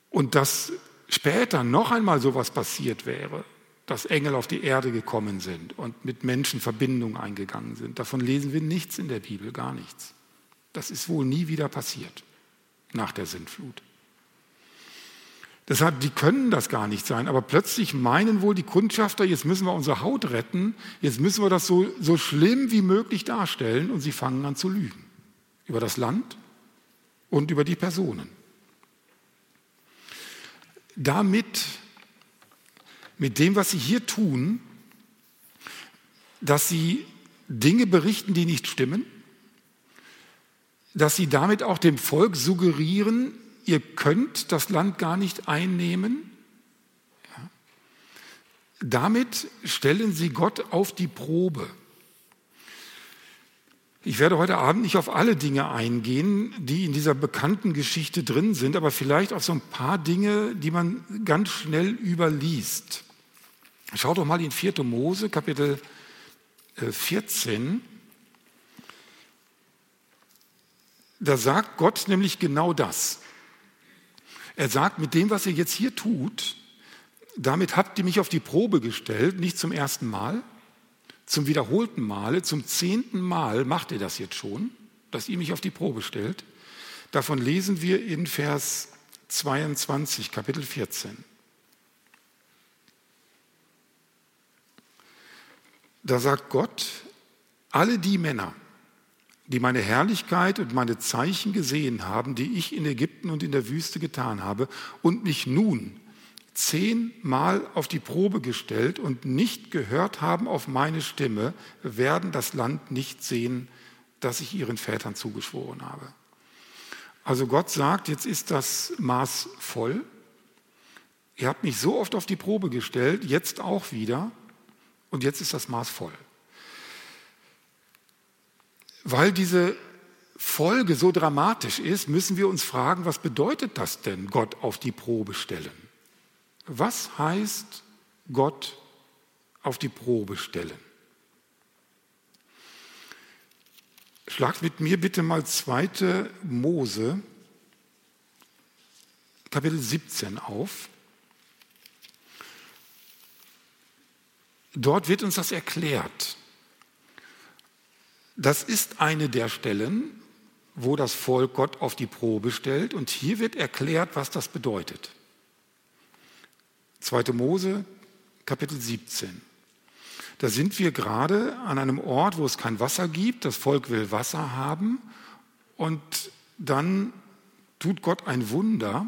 Und dass später noch einmal sowas passiert wäre, dass Engel auf die Erde gekommen sind und mit Menschen Verbindungen eingegangen sind, davon lesen wir nichts in der Bibel, gar nichts. Das ist wohl nie wieder passiert nach der Sintflut. Deshalb, die können das gar nicht sein, aber plötzlich meinen wohl die Kundschafter, jetzt müssen wir unsere Haut retten, jetzt müssen wir das so, so schlimm wie möglich darstellen und sie fangen an zu lügen. Über das Land und über die Personen. damit, mit dem, was sie hier tun, dass sie Dinge berichten, die nicht stimmen, dass sie damit auch dem Volk suggerieren, ihr könnt das Land gar nicht einnehmen. Ja. Damit stellen sie Gott auf die Probe. Ich werde heute Abend nicht auf alle Dinge eingehen, die in dieser bekannten Geschichte drin sind, aber vielleicht auf so ein paar Dinge, die man ganz schnell überliest. Schaut doch mal in vierter Mose, Kapitel vierzehn. Da sagt Gott nämlich genau das. Er sagt, mit dem, was ihr jetzt hier tut, damit habt ihr mich auf die Probe gestellt, nicht zum ersten Mal, zum wiederholten Male, zum zehnten Mal macht ihr das jetzt schon, dass ihr mich auf die Probe stellt. Davon lesen wir in Vers zweiundzwanzig, Kapitel vierzehn. Da sagt Gott, alle die Männer, die meine Herrlichkeit und meine Zeichen gesehen haben, die ich in Ägypten und in der Wüste getan habe und mich nun zehnmal auf die Probe gestellt und nicht gehört haben auf meine Stimme, werden das Land nicht sehen, das ich ihren Vätern zugeschworen habe. Also Gott sagt, jetzt ist das Maß voll. Ihr habt mich so oft auf die Probe gestellt, jetzt auch wieder, und jetzt ist das Maß voll. Weil diese Folge so dramatisch ist, müssen wir uns fragen, was bedeutet das denn, Gott auf die Probe stellen? Was heißt Gott auf die Probe stellen? Schlagt mit mir bitte mal zweiter Mose, Kapitel siebzehn auf. Dort wird uns das erklärt. Das ist eine der Stellen, wo das Volk Gott auf die Probe stellt. Und hier wird erklärt, was das bedeutet. zweiter Mose, Kapitel siebzehn. Da sind wir gerade an einem Ort, wo es kein Wasser gibt. Das Volk will Wasser haben. Und dann tut Gott ein Wunder.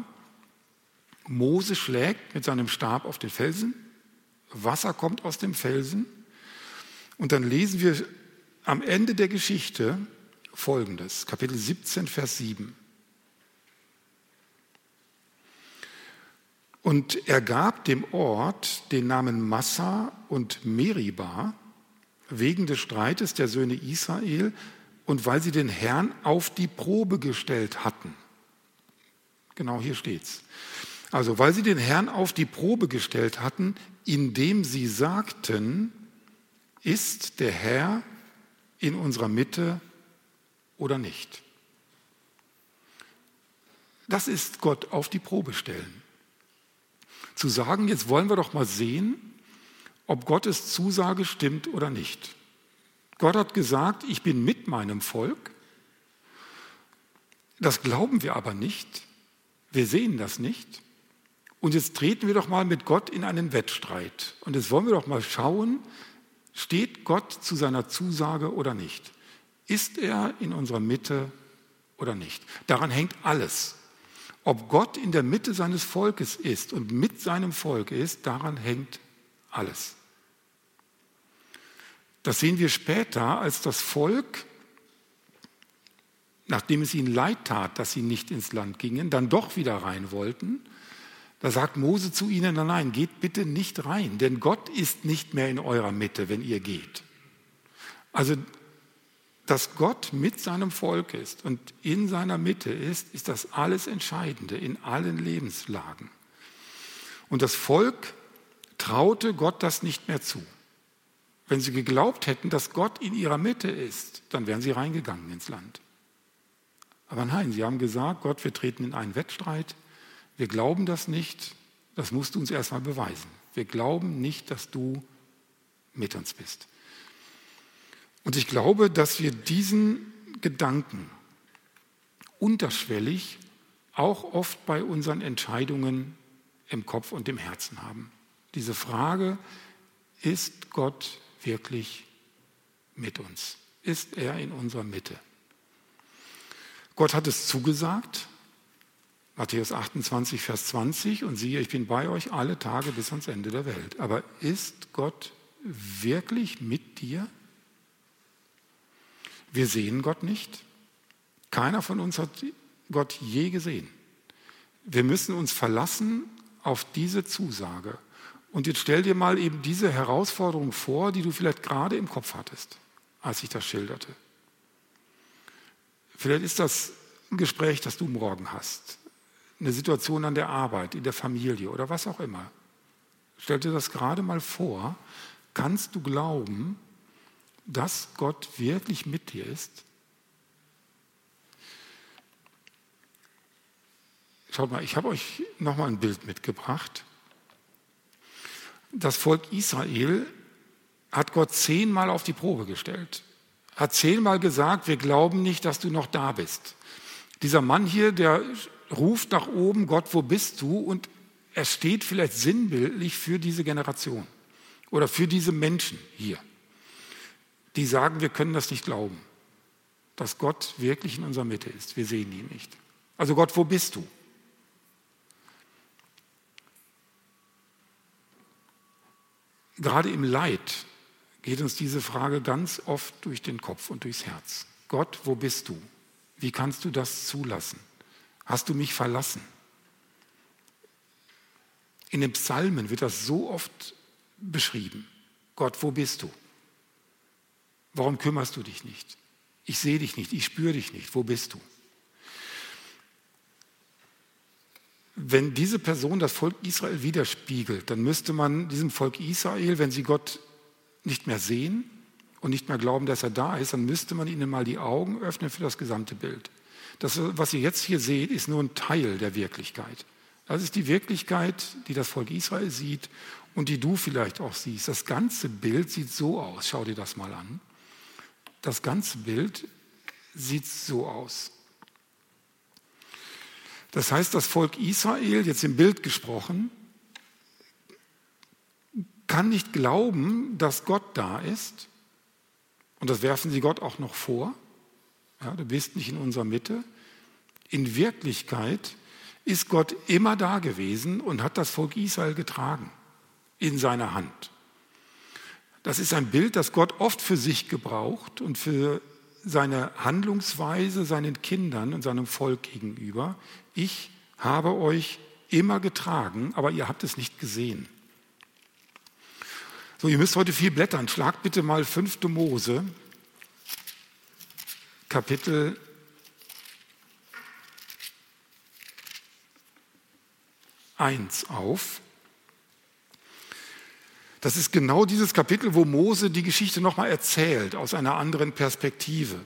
Mose schlägt mit seinem Stab auf den Felsen. Wasser kommt aus dem Felsen. Und dann lesen wir am Ende der Geschichte Folgendes, Kapitel siebzehn, Vers sieben. Und er gab dem Ort den Namen Massa und Meriba wegen des Streites der Söhne Israel und weil sie den Herrn auf die Probe gestellt hatten. Genau hier steht's. Also, weil sie den Herrn auf die Probe gestellt hatten, indem sie sagten, ist der Herr in unserer Mitte oder nicht. Das ist Gott auf die Probe stellen. Zu sagen, jetzt wollen wir doch mal sehen, ob Gottes Zusage stimmt oder nicht. Gott hat gesagt, ich bin mit meinem Volk. Das glauben wir aber nicht. Wir sehen das nicht. Und jetzt treten wir doch mal mit Gott in einen Wettstreit. Und jetzt wollen wir doch mal schauen, steht Gott zu seiner Zusage oder nicht? Ist er in unserer Mitte oder nicht? Daran hängt alles. Ob Gott in der Mitte seines Volkes ist und mit seinem Volk ist, daran hängt alles. Das sehen wir später, als das Volk, nachdem es ihnen leid tat, dass sie nicht ins Land gingen, dann doch wieder rein wollten. Da sagt Mose zu ihnen, nein, nein, geht bitte nicht rein, denn Gott ist nicht mehr in eurer Mitte, wenn ihr geht. Also, dass Gott mit seinem Volk ist und in seiner Mitte ist, ist das alles Entscheidende in allen Lebenslagen. Und das Volk traute Gott das nicht mehr zu. Wenn sie geglaubt hätten, dass Gott in ihrer Mitte ist, dann wären sie reingegangen ins Land. Aber nein, sie haben gesagt, Gott, wir treten in einen Wettstreit. Wir glauben das nicht, das musst du uns erstmal beweisen. Wir glauben nicht, dass du mit uns bist. Und ich glaube, dass wir diesen Gedanken unterschwellig auch oft bei unseren Entscheidungen im Kopf und im Herzen haben. Diese Frage, ist Gott wirklich mit uns? Ist er in unserer Mitte? Gott hat es zugesagt. Matthäus achtundzwanzig, Vers zwanzig, und siehe, ich bin bei euch alle Tage bis ans Ende der Welt. Aber ist Gott wirklich mit dir? Wir sehen Gott nicht. Keiner von uns hat Gott je gesehen. Wir müssen uns verlassen auf diese Zusage. Und jetzt stell dir mal eben diese Herausforderung vor, die du vielleicht gerade im Kopf hattest, als ich das schilderte. Vielleicht ist das ein Gespräch, das du morgen hast, eine Situation an der Arbeit, in der Familie oder was auch immer. Stell dir das gerade mal vor. Kannst du glauben, dass Gott wirklich mit dir ist? Schaut mal, ich habe euch nochmal ein Bild mitgebracht. Das Volk Israel hat Gott zehnmal auf die Probe gestellt. Hat zehnmal gesagt, wir glauben nicht, dass du noch da bist. Dieser Mann hier, der ruft nach oben, Gott, wo bist du? Und er steht vielleicht sinnbildlich für diese Generation oder für diese Menschen hier, die sagen, wir können das nicht glauben, dass Gott wirklich in unserer Mitte ist. Wir sehen ihn nicht. Also Gott, wo bist du? Gerade im Leid geht uns diese Frage ganz oft durch den Kopf und durchs Herz. Gott, wo bist du? Wie kannst du das zulassen? Hast du mich verlassen? In den Psalmen wird das so oft beschrieben. Gott, wo bist du? Warum kümmerst du dich nicht? Ich sehe dich nicht, ich spüre dich nicht. Wo bist du? Wenn diese Person das Volk Israel widerspiegelt, dann müsste man diesem Volk Israel, wenn sie Gott nicht mehr sehen und nicht mehr glauben, dass er da ist, dann müsste man ihnen mal die Augen öffnen für das gesamte Bild. Das, was ihr jetzt hier seht, ist nur ein Teil der Wirklichkeit. Das ist die Wirklichkeit, die das Volk Israel sieht und die du vielleicht auch siehst. Das ganze Bild sieht so aus. Schau dir das mal an. Das ganze Bild sieht so aus. Das heißt, das Volk Israel, jetzt im Bild gesprochen, kann nicht glauben, dass Gott da ist. Und das werfen sie Gott auch noch vor. Ja, du bist nicht in unserer Mitte. In Wirklichkeit ist Gott immer da gewesen und hat das Volk Israel getragen in seiner Hand. Das ist ein Bild, das Gott oft für sich gebraucht und für seine Handlungsweise seinen Kindern und seinem Volk gegenüber. Ich habe euch immer getragen, aber ihr habt es nicht gesehen. So, ihr müsst heute viel blättern. Schlagt bitte mal fünfte Mose, Kapitel eins auf. Das ist genau dieses Kapitel, wo Mose die Geschichte nochmal erzählt, aus einer anderen Perspektive.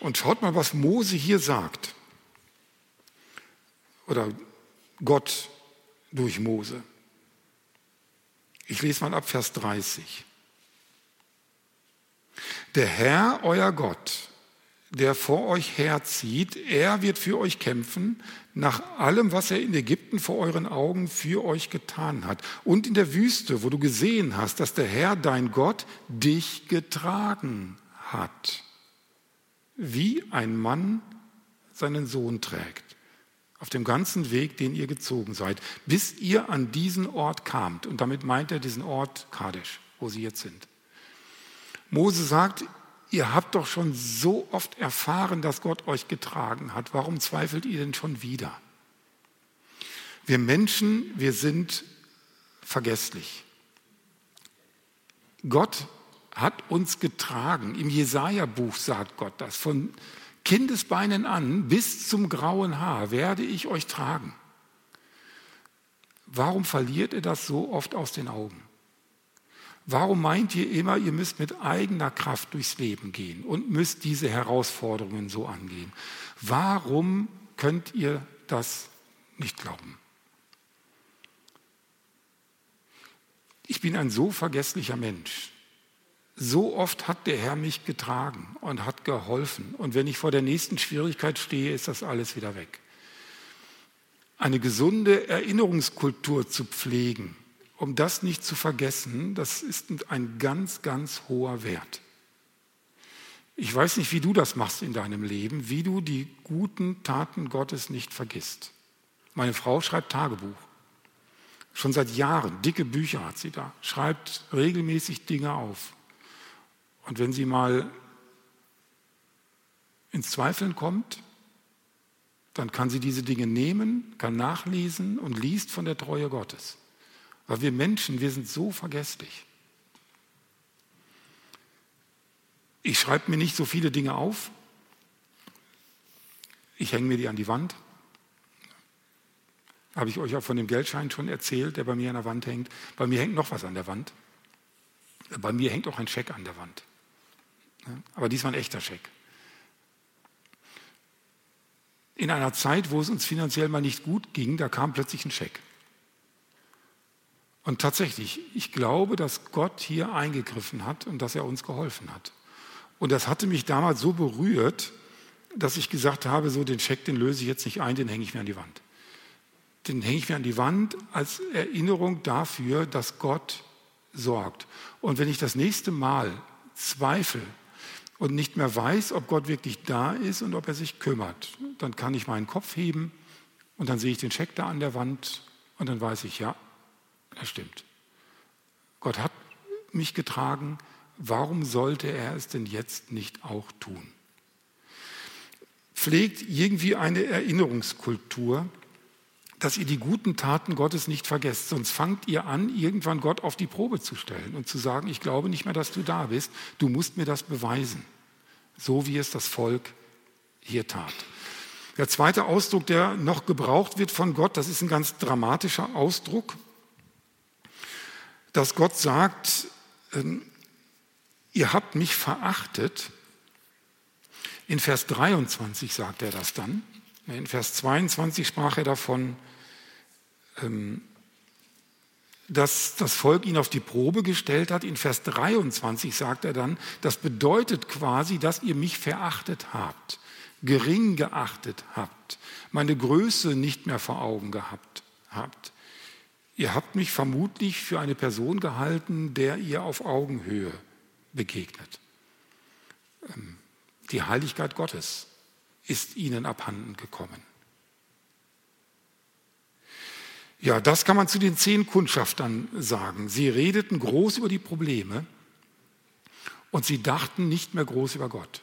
Und schaut mal, was Mose hier sagt. Oder Gott durch Mose. Ich lese mal ab Vers dreißig. Der Herr, euer Gott, der vor euch herzieht, er wird für euch kämpfen, nach allem, was er in Ägypten vor euren Augen für euch getan hat. Und in der Wüste, wo du gesehen hast, dass der Herr, dein Gott, dich getragen hat, wie ein Mann seinen Sohn trägt, auf dem ganzen Weg, den ihr gezogen seid, bis ihr an diesen Ort kamt. Und damit meint er diesen Ort Kadesh, wo sie jetzt sind. Mose sagt, ihr habt doch schon so oft erfahren, dass Gott euch getragen hat. Warum zweifelt ihr denn schon wieder? Wir Menschen, wir sind vergesslich. Gott hat uns getragen. Im Jesaja-Buch sagt Gott das. Von Kindesbeinen an bis zum grauen Haar werde ich euch tragen. Warum verliert ihr das so oft aus den Augen? Warum meint ihr immer, ihr müsst mit eigener Kraft durchs Leben gehen und müsst diese Herausforderungen so angehen? Warum könnt ihr das nicht glauben? Ich bin ein so vergesslicher Mensch. So oft hat der Herr mich getragen und hat geholfen. Und wenn ich vor der nächsten Schwierigkeit stehe, ist das alles wieder weg. Eine gesunde Erinnerungskultur zu pflegen, um das nicht zu vergessen, das ist ein ganz, ganz hoher Wert. Ich weiß nicht, wie du das machst in deinem Leben, wie du die guten Taten Gottes nicht vergisst. Meine Frau schreibt Tagebuch. Schon seit Jahren, dicke Bücher hat sie da. Schreibt regelmäßig Dinge auf. Und wenn sie mal ins Zweifeln kommt, dann kann sie diese Dinge nehmen, kann nachlesen und liest von der Treue Gottes. Weil wir Menschen, wir sind so vergesslich. Ich schreibe mir nicht so viele Dinge auf. Ich hänge mir die an die Wand. Habe ich euch auch von dem Geldschein schon erzählt, der bei mir an der Wand hängt. Bei mir hängt noch was an der Wand. Bei mir hängt auch ein Scheck an der Wand. Aber diesmal ein echter Scheck. In einer Zeit, wo es uns finanziell mal nicht gut ging, da kam plötzlich ein Scheck. Und tatsächlich, ich glaube, dass Gott hier eingegriffen hat und dass er uns geholfen hat. Und das hatte mich damals so berührt, dass ich gesagt habe, so den Scheck, den löse ich jetzt nicht ein, den hänge ich mir an die Wand. Den hänge ich mir an die Wand als Erinnerung dafür, dass Gott sorgt. Und wenn ich das nächste Mal zweifle und nicht mehr weiß, ob Gott wirklich da ist und ob er sich kümmert, dann kann ich meinen Kopf heben und dann sehe ich den Scheck da an der Wand und dann weiß ich, ja, das stimmt. Gott hat mich getragen. Warum sollte er es denn jetzt nicht auch tun? Pflegt irgendwie eine Erinnerungskultur, dass ihr die guten Taten Gottes nicht vergesst. Sonst fangt ihr an, irgendwann Gott auf die Probe zu stellen und zu sagen, ich glaube nicht mehr, dass du da bist. Du musst mir das beweisen. So wie es das Volk hier tat. Der zweite Ausdruck, der noch gebraucht wird von Gott, das ist ein ganz dramatischer Ausdruck, dass Gott sagt, ihr habt mich verachtet. In Vers dreiundzwanzig sagt er das dann. In Vers zweiundzwanzig sprach er davon, dass das Volk ihn auf die Probe gestellt hat. In Vers dreiundzwanzig sagt er dann, das bedeutet quasi, dass ihr mich verachtet habt, gering geachtet habt, meine Größe nicht mehr vor Augen gehabt habt. Ihr habt mich vermutlich für eine Person gehalten, der ihr auf Augenhöhe begegnet. Die Heiligkeit Gottes ist ihnen abhanden gekommen. Ja, das kann man zu den zehn Kundschaftern sagen. Sie redeten groß über die Probleme und sie dachten nicht mehr groß über Gott.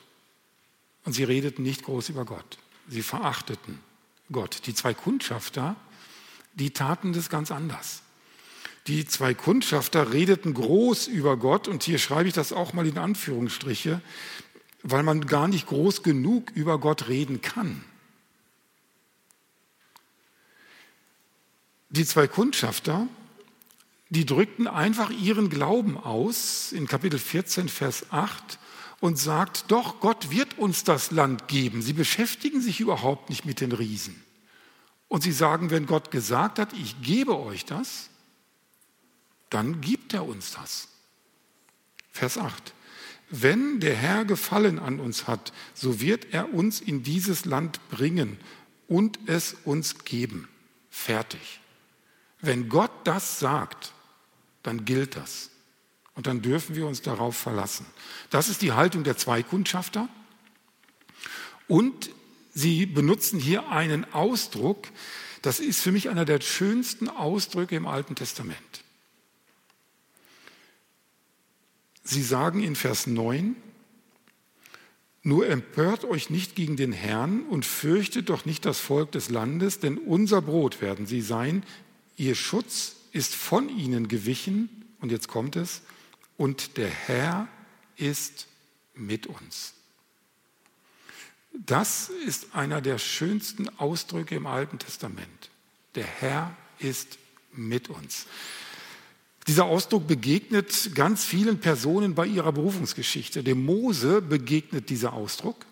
Und sie redeten nicht groß über Gott. Sie verachteten Gott. Die zwei Kundschafter, die taten das ganz anders. Die zwei Kundschafter redeten groß über Gott, und hier schreibe ich das auch mal in Anführungsstriche, weil man gar nicht groß genug über Gott reden kann. Die zwei Kundschafter, die drückten einfach ihren Glauben aus, in Kapitel vierzehn, Vers acht, und sagt, doch, Gott wird uns das Land geben. Sie beschäftigen sich überhaupt nicht mit den Riesen. Und sie sagen, wenn Gott gesagt hat, ich gebe euch das, dann gibt er uns das. Vers acht. Wenn der Herr Gefallen an uns hat, so wird er uns in dieses Land bringen und es uns geben. Fertig. Wenn Gott das sagt, dann gilt das. Und dann dürfen wir uns darauf verlassen. Das ist die Haltung der zwei Kundschafter. Und sie benutzen hier einen Ausdruck, das ist für mich einer der schönsten Ausdrücke im Alten Testament. Sie sagen in Vers neun, nur empört euch nicht gegen den Herrn und fürchtet doch nicht das Volk des Landes, denn unser Brot werden sie sein, ihr Schutz ist von ihnen gewichen, und jetzt kommt es, und der Herr ist mit uns. Das ist einer der schönsten Ausdrücke im Alten Testament. Der Herr ist mit uns. Dieser Ausdruck begegnet ganz vielen Personen bei ihrer Berufungsgeschichte. Dem Mose begegnet dieser Ausdruck.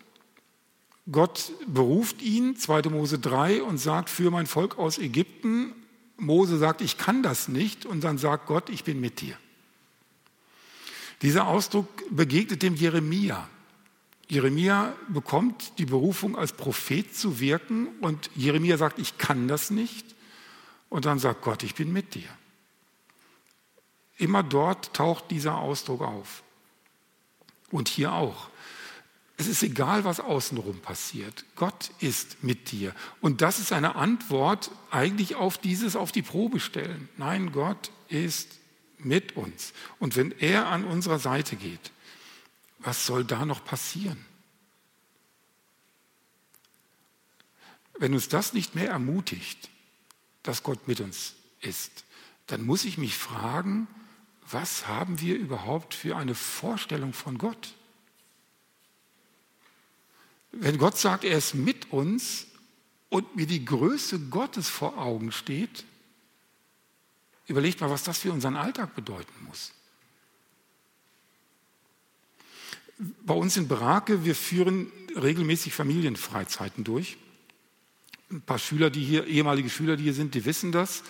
Gott beruft ihn, zweite Mose drei, und sagt, führe mein Volk aus Ägypten. Mose sagt, ich kann das nicht. Und dann sagt Gott, ich bin mit dir. Dieser Ausdruck begegnet dem Jeremia. Jeremia bekommt die Berufung, als Prophet zu wirken. Und Jeremia sagt, ich kann das nicht. Und dann sagt Gott, ich bin mit dir. Immer dort taucht dieser Ausdruck auf. Und hier auch. Es ist egal, was außenrum passiert. Gott ist mit dir. Und das ist eine Antwort eigentlich auf dieses, auf die Probe stellen. Nein, Gott ist mit uns. Und wenn er an unserer Seite geht, was soll da noch passieren? Wenn uns das nicht mehr ermutigt, dass Gott mit uns ist, dann muss ich mich fragen, was haben wir überhaupt für eine Vorstellung von Gott? Wenn Gott sagt, er ist mit uns und mir die Größe Gottes vor Augen steht, überlegt mal, was das für unseren Alltag bedeuten muss. Bei uns in Brake, wir führen regelmäßig Familienfreizeiten durch. Ein paar Schüler, die hier, ehemalige Schüler, die hier sind, die wissen das.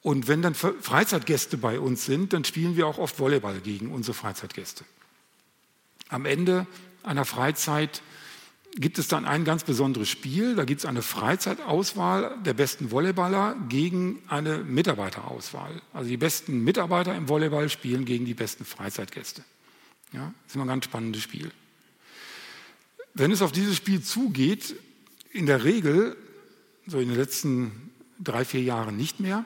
Und wenn dann Freizeitgäste bei uns sind, dann spielen wir auch oft Volleyball gegen unsere Freizeitgäste. Am Ende einer Freizeit gibt es dann ein ganz besonderes Spiel. Da gibt es eine Freizeitauswahl der besten Volleyballer gegen eine Mitarbeiterauswahl. Also die besten Mitarbeiter im Volleyball spielen gegen die besten Freizeitgäste. Ja, das ist immer ein ganz spannendes Spiel. Wenn es auf dieses Spiel zugeht, in der Regel, so in den letzten drei, vier Jahren nicht mehr,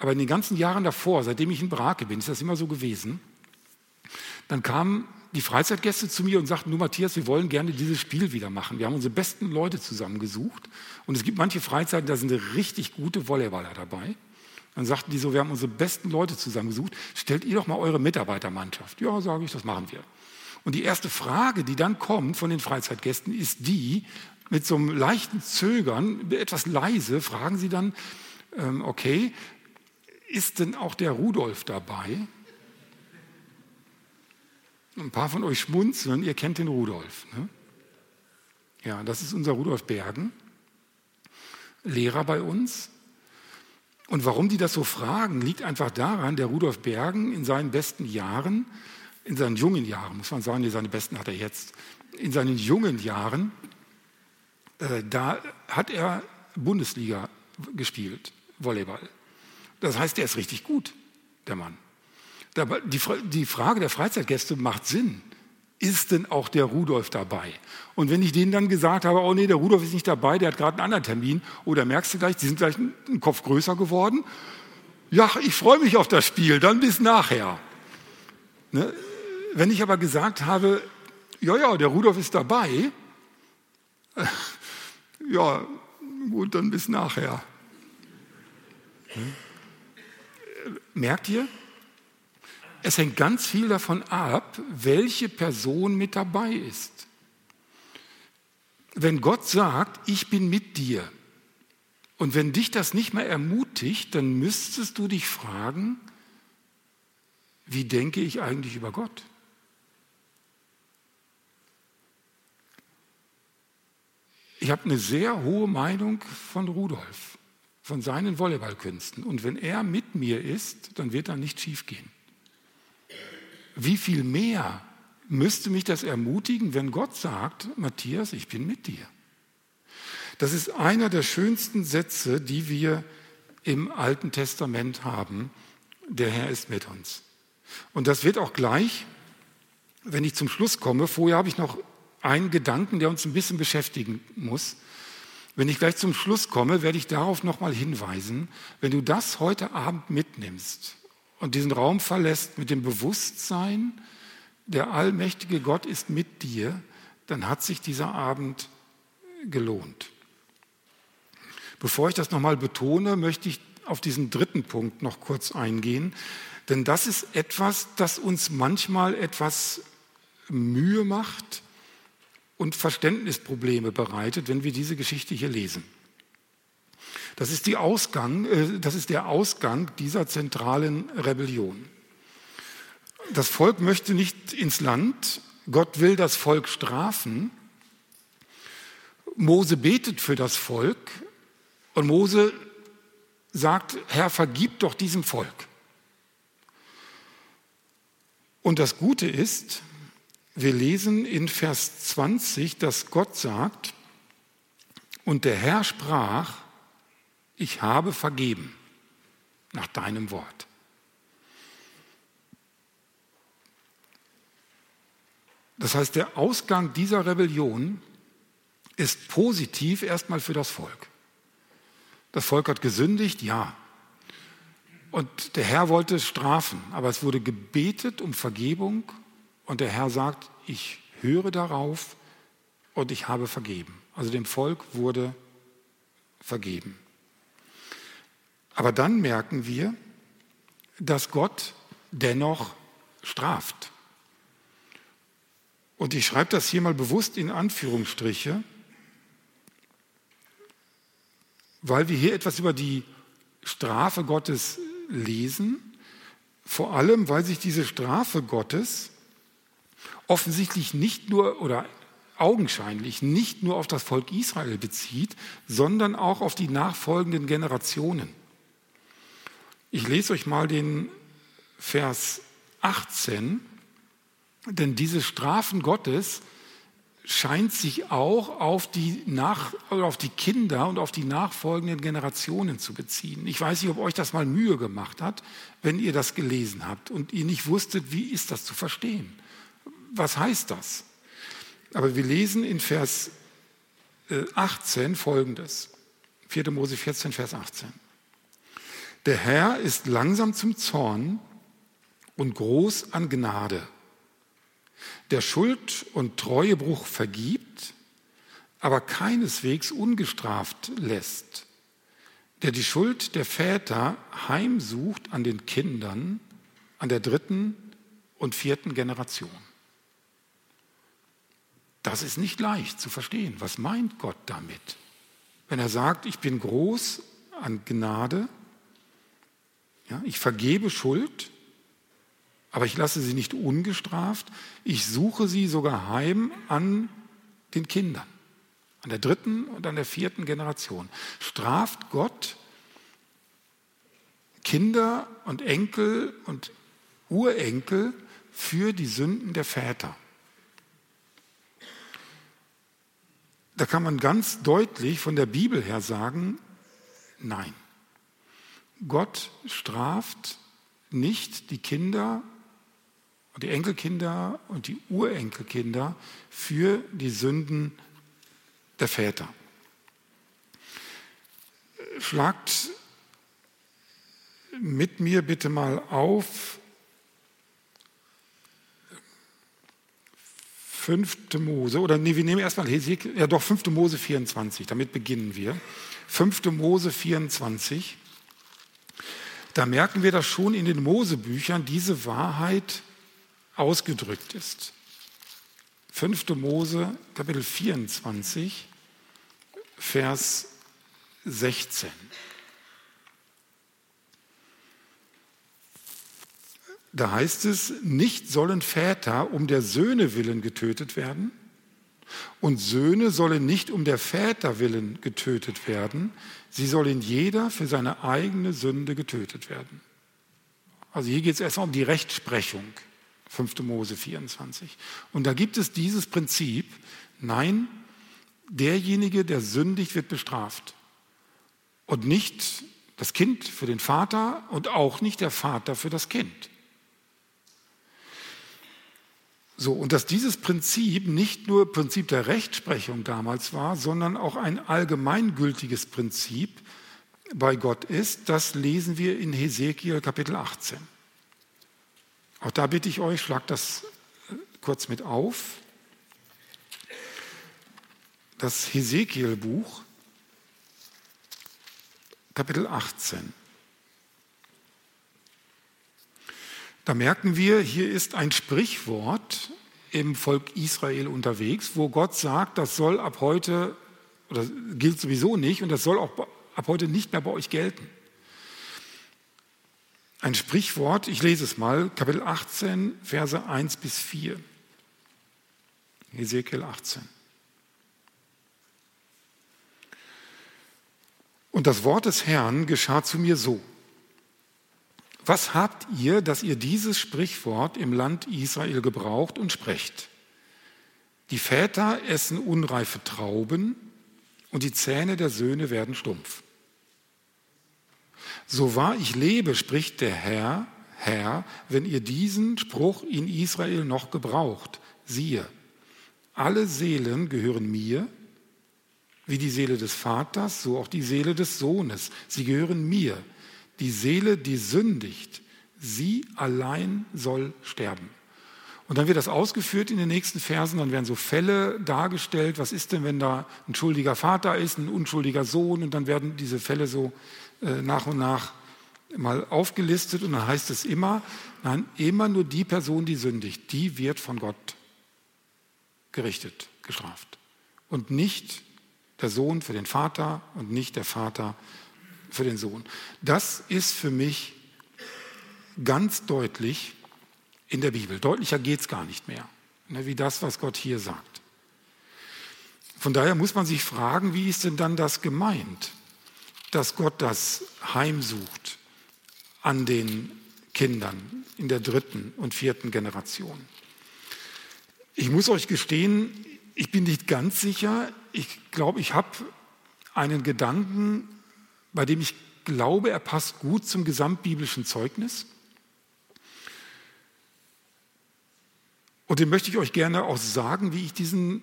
aber in den ganzen Jahren davor, seitdem ich in Brake bin, ist das immer so gewesen, dann kamen die Freizeitgäste zu mir und sagten, du Matthias, wir wollen gerne dieses Spiel wieder machen. Wir haben unsere besten Leute zusammengesucht und es gibt manche Freizeiten, da sind richtig gute Volleyballer dabei. Dann sagten die so, wir haben unsere besten Leute zusammengesucht, stellt ihr doch mal eure Mitarbeitermannschaft. Ja, sage ich, das machen wir. Und die erste Frage, die dann kommt von den Freizeitgästen, ist die, mit so einem leichten Zögern, etwas leise, fragen sie dann, ähm, okay, ist denn auch der Rudolf dabei? Ein paar von euch schmunzeln, ihr kennt den Rudolf. Ne? Ja, das ist unser Rudolf Bergen, Lehrer bei uns. Und warum die das so fragen, liegt einfach daran, der Rudolf Bergen in seinen besten Jahren, in seinen jungen Jahren, muss man sagen, seine besten hat er jetzt, in seinen jungen Jahren, da hat er Bundesliga gespielt, Volleyball. Das heißt, er ist richtig gut, der Mann. Die Frage der Freizeitgäste macht Sinn. Ist denn auch der Rudolf dabei? Und wenn ich denen dann gesagt habe, oh nee, der Rudolf ist nicht dabei, der hat gerade einen anderen Termin, oder merkst du gleich, die sind gleich einen Kopf größer geworden. Ja, ich freue mich auf das Spiel, dann bis nachher. Ne? Wenn ich aber gesagt habe, ja, ja, der Rudolf ist dabei, ja, gut, dann bis nachher. Hm? Merkt ihr? Es hängt ganz viel davon ab, welche Person mit dabei ist. Wenn Gott sagt, ich bin mit dir, und wenn dich das nicht mehr ermutigt, dann müsstest du dich fragen, wie denke ich eigentlich über Gott? Ich habe eine sehr hohe Meinung von Rudolf, von seinen Volleyballkünsten. Und wenn er mit mir ist, dann wird da nichts schiefgehen. Wie viel mehr müsste mich das ermutigen, wenn Gott sagt, Matthias, ich bin mit dir. Das ist einer der schönsten Sätze, die wir im Alten Testament haben. Der Herr ist mit uns. Und das wird auch gleich, wenn ich zum Schluss komme, vorher habe ich noch einen Gedanken, der uns ein bisschen beschäftigen muss. Wenn ich gleich zum Schluss komme, werde ich darauf nochmal hinweisen. Wenn du das heute Abend mitnimmst und diesen Raum verlässt mit dem Bewusstsein, der allmächtige Gott ist mit dir, dann hat sich dieser Abend gelohnt. Bevor ich das nochmal betone, möchte ich auf diesen dritten Punkt noch kurz eingehen. Denn das ist etwas, das uns manchmal etwas Mühe macht und Verständnisprobleme bereitet, wenn wir diese Geschichte hier lesen. Das ist, die Ausgang, äh, das ist der Ausgang dieser zentralen Rebellion. Das Volk möchte nicht ins Land, Gott will das Volk strafen. Mose betet für das Volk und Mose sagt, Herr, vergib doch diesem Volk. Und das Gute ist, wir lesen in Vers zwanzig, dass Gott sagt, und der Herr sprach, ich habe vergeben nach deinem Wort. Das heißt, der Ausgang dieser Rebellion ist positiv erstmal für das Volk. Das Volk hat gesündigt, ja. Und der Herr wollte strafen, aber es wurde gebetet um Vergebung und der Herr sagt, ich höre darauf und ich habe vergeben. Also dem Volk wurde vergeben. Aber dann merken wir, dass Gott dennoch straft. Und ich schreibe das hier mal bewusst in Anführungsstriche, weil wir hier etwas über die Strafe Gottes lesen, vor allem, weil sich diese Strafe Gottes offensichtlich nicht nur oder augenscheinlich nicht nur auf das Volk Israel bezieht, sondern auch auf die nachfolgenden Generationen. Ich lese euch mal den Vers achtzehn, denn diese Strafen Gottes scheint sich auch auf die, nach, auf die Kinder und auf die nachfolgenden Generationen zu beziehen. Ich weiß nicht, ob euch das mal Mühe gemacht hat, wenn ihr das gelesen habt und ihr nicht wusstet, wie ist das zu verstehen? Was heißt das? Aber wir lesen in Vers achtzehn Folgendes. vierten. Mose vierzehn, Vers achtzehn. Der Herr ist langsam zum Zorn und groß an Gnade, der Schuld- und Treuebruch vergibt, aber keineswegs ungestraft lässt, der die Schuld der Väter heimsucht an den Kindern, an der dritten und vierten Generation. Das ist nicht leicht zu verstehen. Was meint Gott damit? Wenn er sagt, ich bin groß an Gnade, ja, ich vergebe Schuld, aber ich lasse sie nicht ungestraft. Ich suche sie sogar heim an den Kindern, an der dritten und an der vierten Generation. Straft Gott Kinder und Enkel und Urenkel für die Sünden der Väter? Da kann man ganz deutlich von der Bibel her sagen, nein. Gott straft nicht die Kinder und die Enkelkinder und die Urenkelkinder für die Sünden der Väter. Schlagt mit mir bitte mal auf fünften. Mose, oder nee, wir nehmen erstmal Hesekiel, ja doch fünften. Mose vierundzwanzig, damit beginnen wir. fünften. Mose vierundzwanzig. Da merken wir, dass schon in den Mosebüchern diese Wahrheit ausgedrückt ist. fünften. Mose, Kapitel vierundzwanzig, Vers sechzehn. Da heißt es, nicht sollen Väter um der Söhne willen getötet werden und Söhne sollen nicht um der Väter willen getötet werden, sie sollen jeder für seine eigene Sünde getötet werden. Also hier geht es erstmal um die Rechtsprechung, fünften. Mose vierundzwanzig. Und da gibt es dieses Prinzip, nein, derjenige, der sündigt, wird bestraft. Und nicht das Kind für den Vater und auch nicht der Vater für das Kind. So, und dass dieses Prinzip nicht nur Prinzip der Rechtsprechung damals war, sondern auch ein allgemeingültiges Prinzip bei Gott ist, das lesen wir in Hesekiel Kapitel achtzehn. Auch da bitte ich euch, schlagt das kurz mit auf. Das Hesekiel-Buch, Kapitel achtzehn. Da merken wir, hier ist ein Sprichwort im Volk Israel unterwegs, wo Gott sagt, das soll ab heute, oder gilt sowieso nicht, und das soll auch ab heute nicht mehr bei euch gelten. Ein Sprichwort, ich lese es mal, Kapitel achtzehn, Verse eins bis vier. Hesekiel achtzehn. Und das Wort des Herrn geschah zu mir so. Was habt ihr, dass ihr dieses Sprichwort im Land Israel gebraucht und sprecht? Die Väter essen unreife Trauben und die Zähne der Söhne werden stumpf. So wahr ich lebe, spricht der Herr, Herr, wenn ihr diesen Spruch in Israel noch gebraucht, siehe, alle Seelen gehören mir, wie die Seele des Vaters, so auch die Seele des Sohnes. Sie gehören mir. Die Seele, die sündigt, sie allein soll sterben. Und dann wird das ausgeführt in den nächsten Versen, dann werden so Fälle dargestellt, was ist denn, wenn da ein schuldiger Vater ist, ein unschuldiger Sohn, und dann werden diese Fälle so äh, nach und nach mal aufgelistet, und dann heißt es immer, nein, immer nur die Person, die sündigt, die wird von Gott gerichtet, gestraft. Und nicht der Sohn für den Vater und nicht der Vater für den Sohn. Das ist für mich ganz deutlich in der Bibel. Deutlicher geht es gar nicht mehr, ne, wie das, was Gott hier sagt. Von daher muss man sich fragen, wie ist denn dann das gemeint, dass Gott das heimsucht an den Kindern in der dritten und vierten Generation. Ich muss euch gestehen, ich bin nicht ganz sicher. Ich glaube, ich habe einen Gedanken, bei dem ich glaube, er passt gut zum gesamtbiblischen Zeugnis. Und dem möchte ich euch gerne auch sagen, wie ich diesen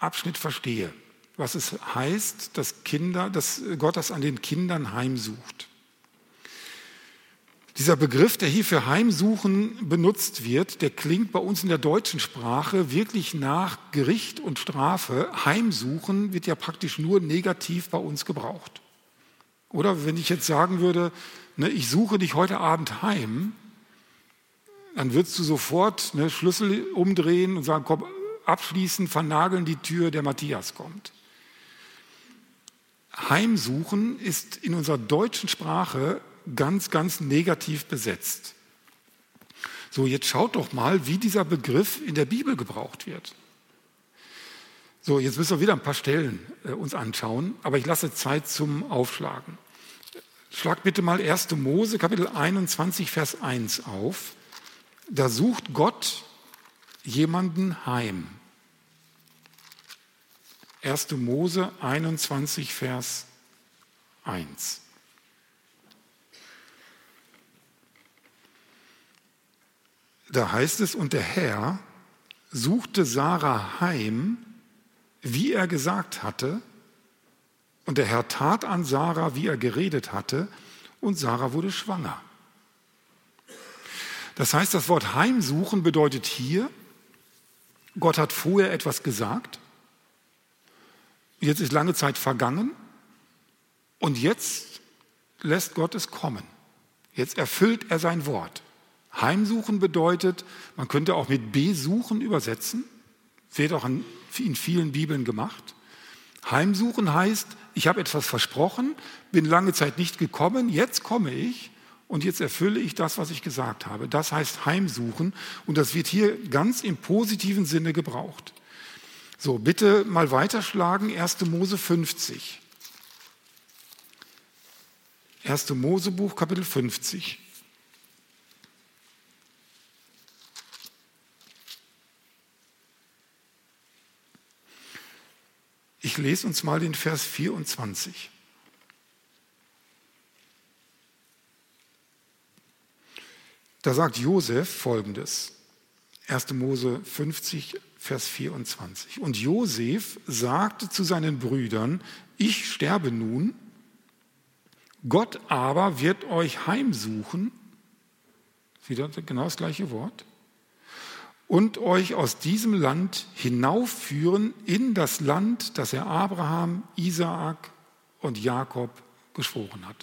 Abschnitt verstehe, was es heißt, dass, Kinder, dass Gott das an den Kindern heimsucht. Dieser Begriff, der hier für Heimsuchen benutzt wird, der klingt bei uns in der deutschen Sprache wirklich nach Gericht und Strafe. Heimsuchen wird ja praktisch nur negativ bei uns gebraucht. Oder wenn ich jetzt sagen würde, ne, ich suche dich heute Abend heim, dann würdest du sofort ne, Schlüssel umdrehen und sagen, komm, abschließen, vernageln die Tür, der Matthias kommt. Heimsuchen ist in unserer deutschen Sprache ganz, ganz negativ besetzt. So, jetzt schaut doch mal, wie dieser Begriff in der Bibel gebraucht wird. So, jetzt müssen wir wieder ein paar Stellen äh, uns anschauen, aber ich lasse Zeit zum Aufschlagen. Schlag bitte mal ersten. Mose, Kapitel einundzwanzig, Vers eins auf. Da sucht Gott jemanden heim. ersten. Mose einundzwanzig, Vers eins. Da heißt es, und der Herr suchte Sarah heim, wie er gesagt hatte, und der Herr tat an Sarah, wie er geredet hatte, und Sarah wurde schwanger. Das heißt, das Wort heimsuchen bedeutet hier, Gott hat vorher etwas gesagt, jetzt ist lange Zeit vergangen und jetzt lässt Gott es kommen. Jetzt erfüllt er sein Wort. Heimsuchen bedeutet, man könnte auch mit besuchen übersetzen, wird auch in vielen Bibeln gemacht. Heimsuchen heißt, ich habe etwas versprochen, bin lange Zeit nicht gekommen, jetzt komme ich. Und jetzt erfülle ich das, was ich gesagt habe. Das heißt heimsuchen. Und das wird hier ganz im positiven Sinne gebraucht. So, bitte mal weiterschlagen. ersten. Mose fünfzig. ersten. Mosebuch, Kapitel fünfzig. Ich lese uns mal den Vers vierundzwanzig. Da sagt Josef Folgendes, ersten. Mose fünfzig, Vers vierundzwanzig. Und Josef sagte zu seinen Brüdern, ich sterbe nun, Gott aber wird euch heimsuchen, wieder genau das gleiche Wort, und euch aus diesem Land hinaufführen in das Land, das er Abraham, Isaak und Jakob geschworen hat.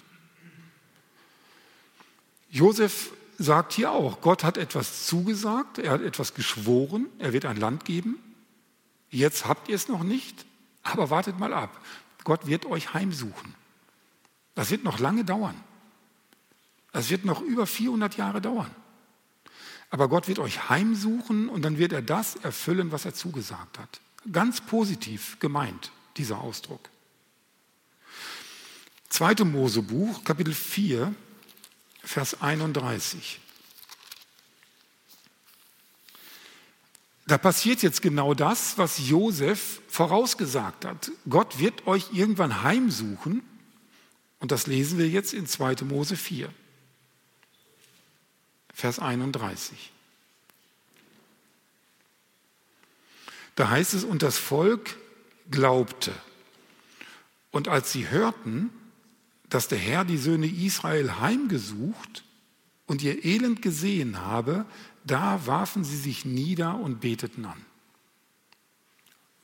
Josef sagt hier auch, Gott hat etwas zugesagt, er hat etwas geschworen, er wird ein Land geben. Jetzt habt ihr es noch nicht, aber wartet mal ab. Gott wird euch heimsuchen. Das wird noch lange dauern. Das wird noch über vierhundert Jahre dauern. Aber Gott wird euch heimsuchen und dann wird er das erfüllen, was er zugesagt hat. Ganz positiv gemeint, dieser Ausdruck. zweites. Mosebuch, Kapitel vier, Vers einunddreißig. Da passiert jetzt genau das, was Josef vorausgesagt hat. Gott wird euch irgendwann heimsuchen. Und das lesen wir jetzt in zweiten. Mose vier, Vers einunddreißig. Da heißt es, und das Volk glaubte. Und als sie hörten, dass der Herr die Söhne Israel heimgesucht und ihr Elend gesehen habe, da warfen sie sich nieder und beteten an.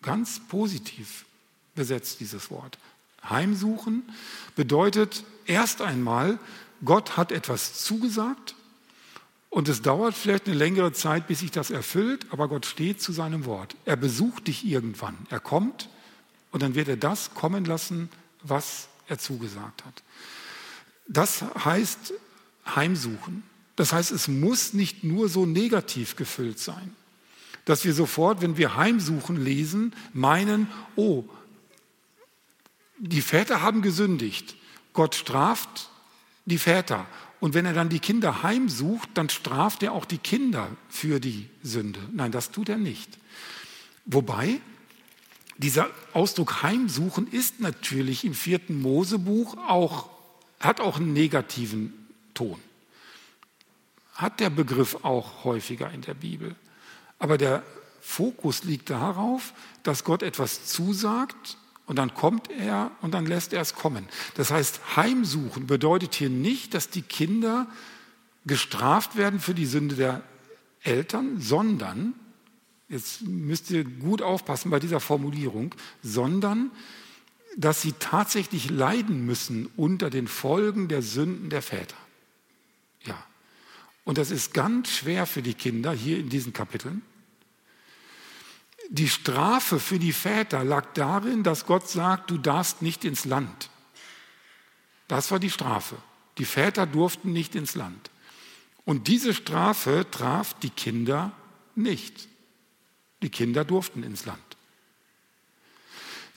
Ganz positiv besetzt dieses Wort. Heimsuchen bedeutet erst einmal, Gott hat etwas zugesagt und es dauert vielleicht eine längere Zeit, bis sich das erfüllt, aber Gott steht zu seinem Wort. Er besucht dich irgendwann, er kommt und dann wird er das kommen lassen, was er zugesagt hat. Das heißt Heimsuchen. Das heißt, es muss nicht nur so negativ gefüllt sein, dass wir sofort, wenn wir Heimsuchen lesen, meinen, oh, die Väter haben gesündigt. Gott straft die Väter. Und wenn er dann die Kinder heimsucht, dann straft er auch die Kinder für die Sünde. Nein, das tut er nicht. Wobei, dieser Ausdruck Heimsuchen ist natürlich im vierten Mosebuch auch, hat auch einen negativen Ton. Hat der Begriff auch häufiger in der Bibel. Aber der Fokus liegt darauf, dass Gott etwas zusagt und dann kommt er und dann lässt er es kommen. Das heißt, Heimsuchen bedeutet hier nicht, dass die Kinder gestraft werden für die Sünde der Eltern, sondern, jetzt müsst ihr gut aufpassen bei dieser Formulierung, sondern, dass sie tatsächlich leiden müssen unter den Folgen der Sünden der Väter. Ja. Und das ist ganz schwer für die Kinder hier in diesen Kapiteln. Die Strafe für die Väter lag darin, dass Gott sagt, du darfst nicht ins Land. Das war die Strafe. Die Väter durften nicht ins Land. Und diese Strafe traf die Kinder nicht. Die Kinder durften ins Land.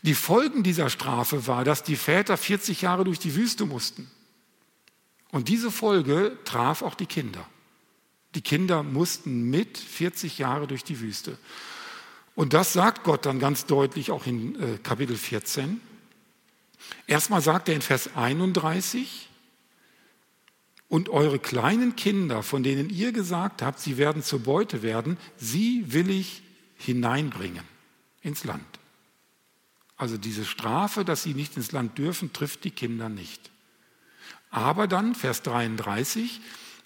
Die Folgen dieser Strafe war, dass die Väter vierzig Jahre durch die Wüste mussten. Und diese Folge traf auch die Kinder. Die Kinder mussten mit vierzig Jahre durch die Wüste. Und das sagt Gott dann ganz deutlich auch in äh, Kapitel vierzehn. Erstmal sagt er in Vers einunddreißig, und eure kleinen Kinder, von denen ihr gesagt habt, sie werden zur Beute werden, sie will ich hineinbringen ins Land. Also diese Strafe, dass sie nicht ins Land dürfen, trifft die Kinder nicht. Aber dann, Vers dreiunddreißig,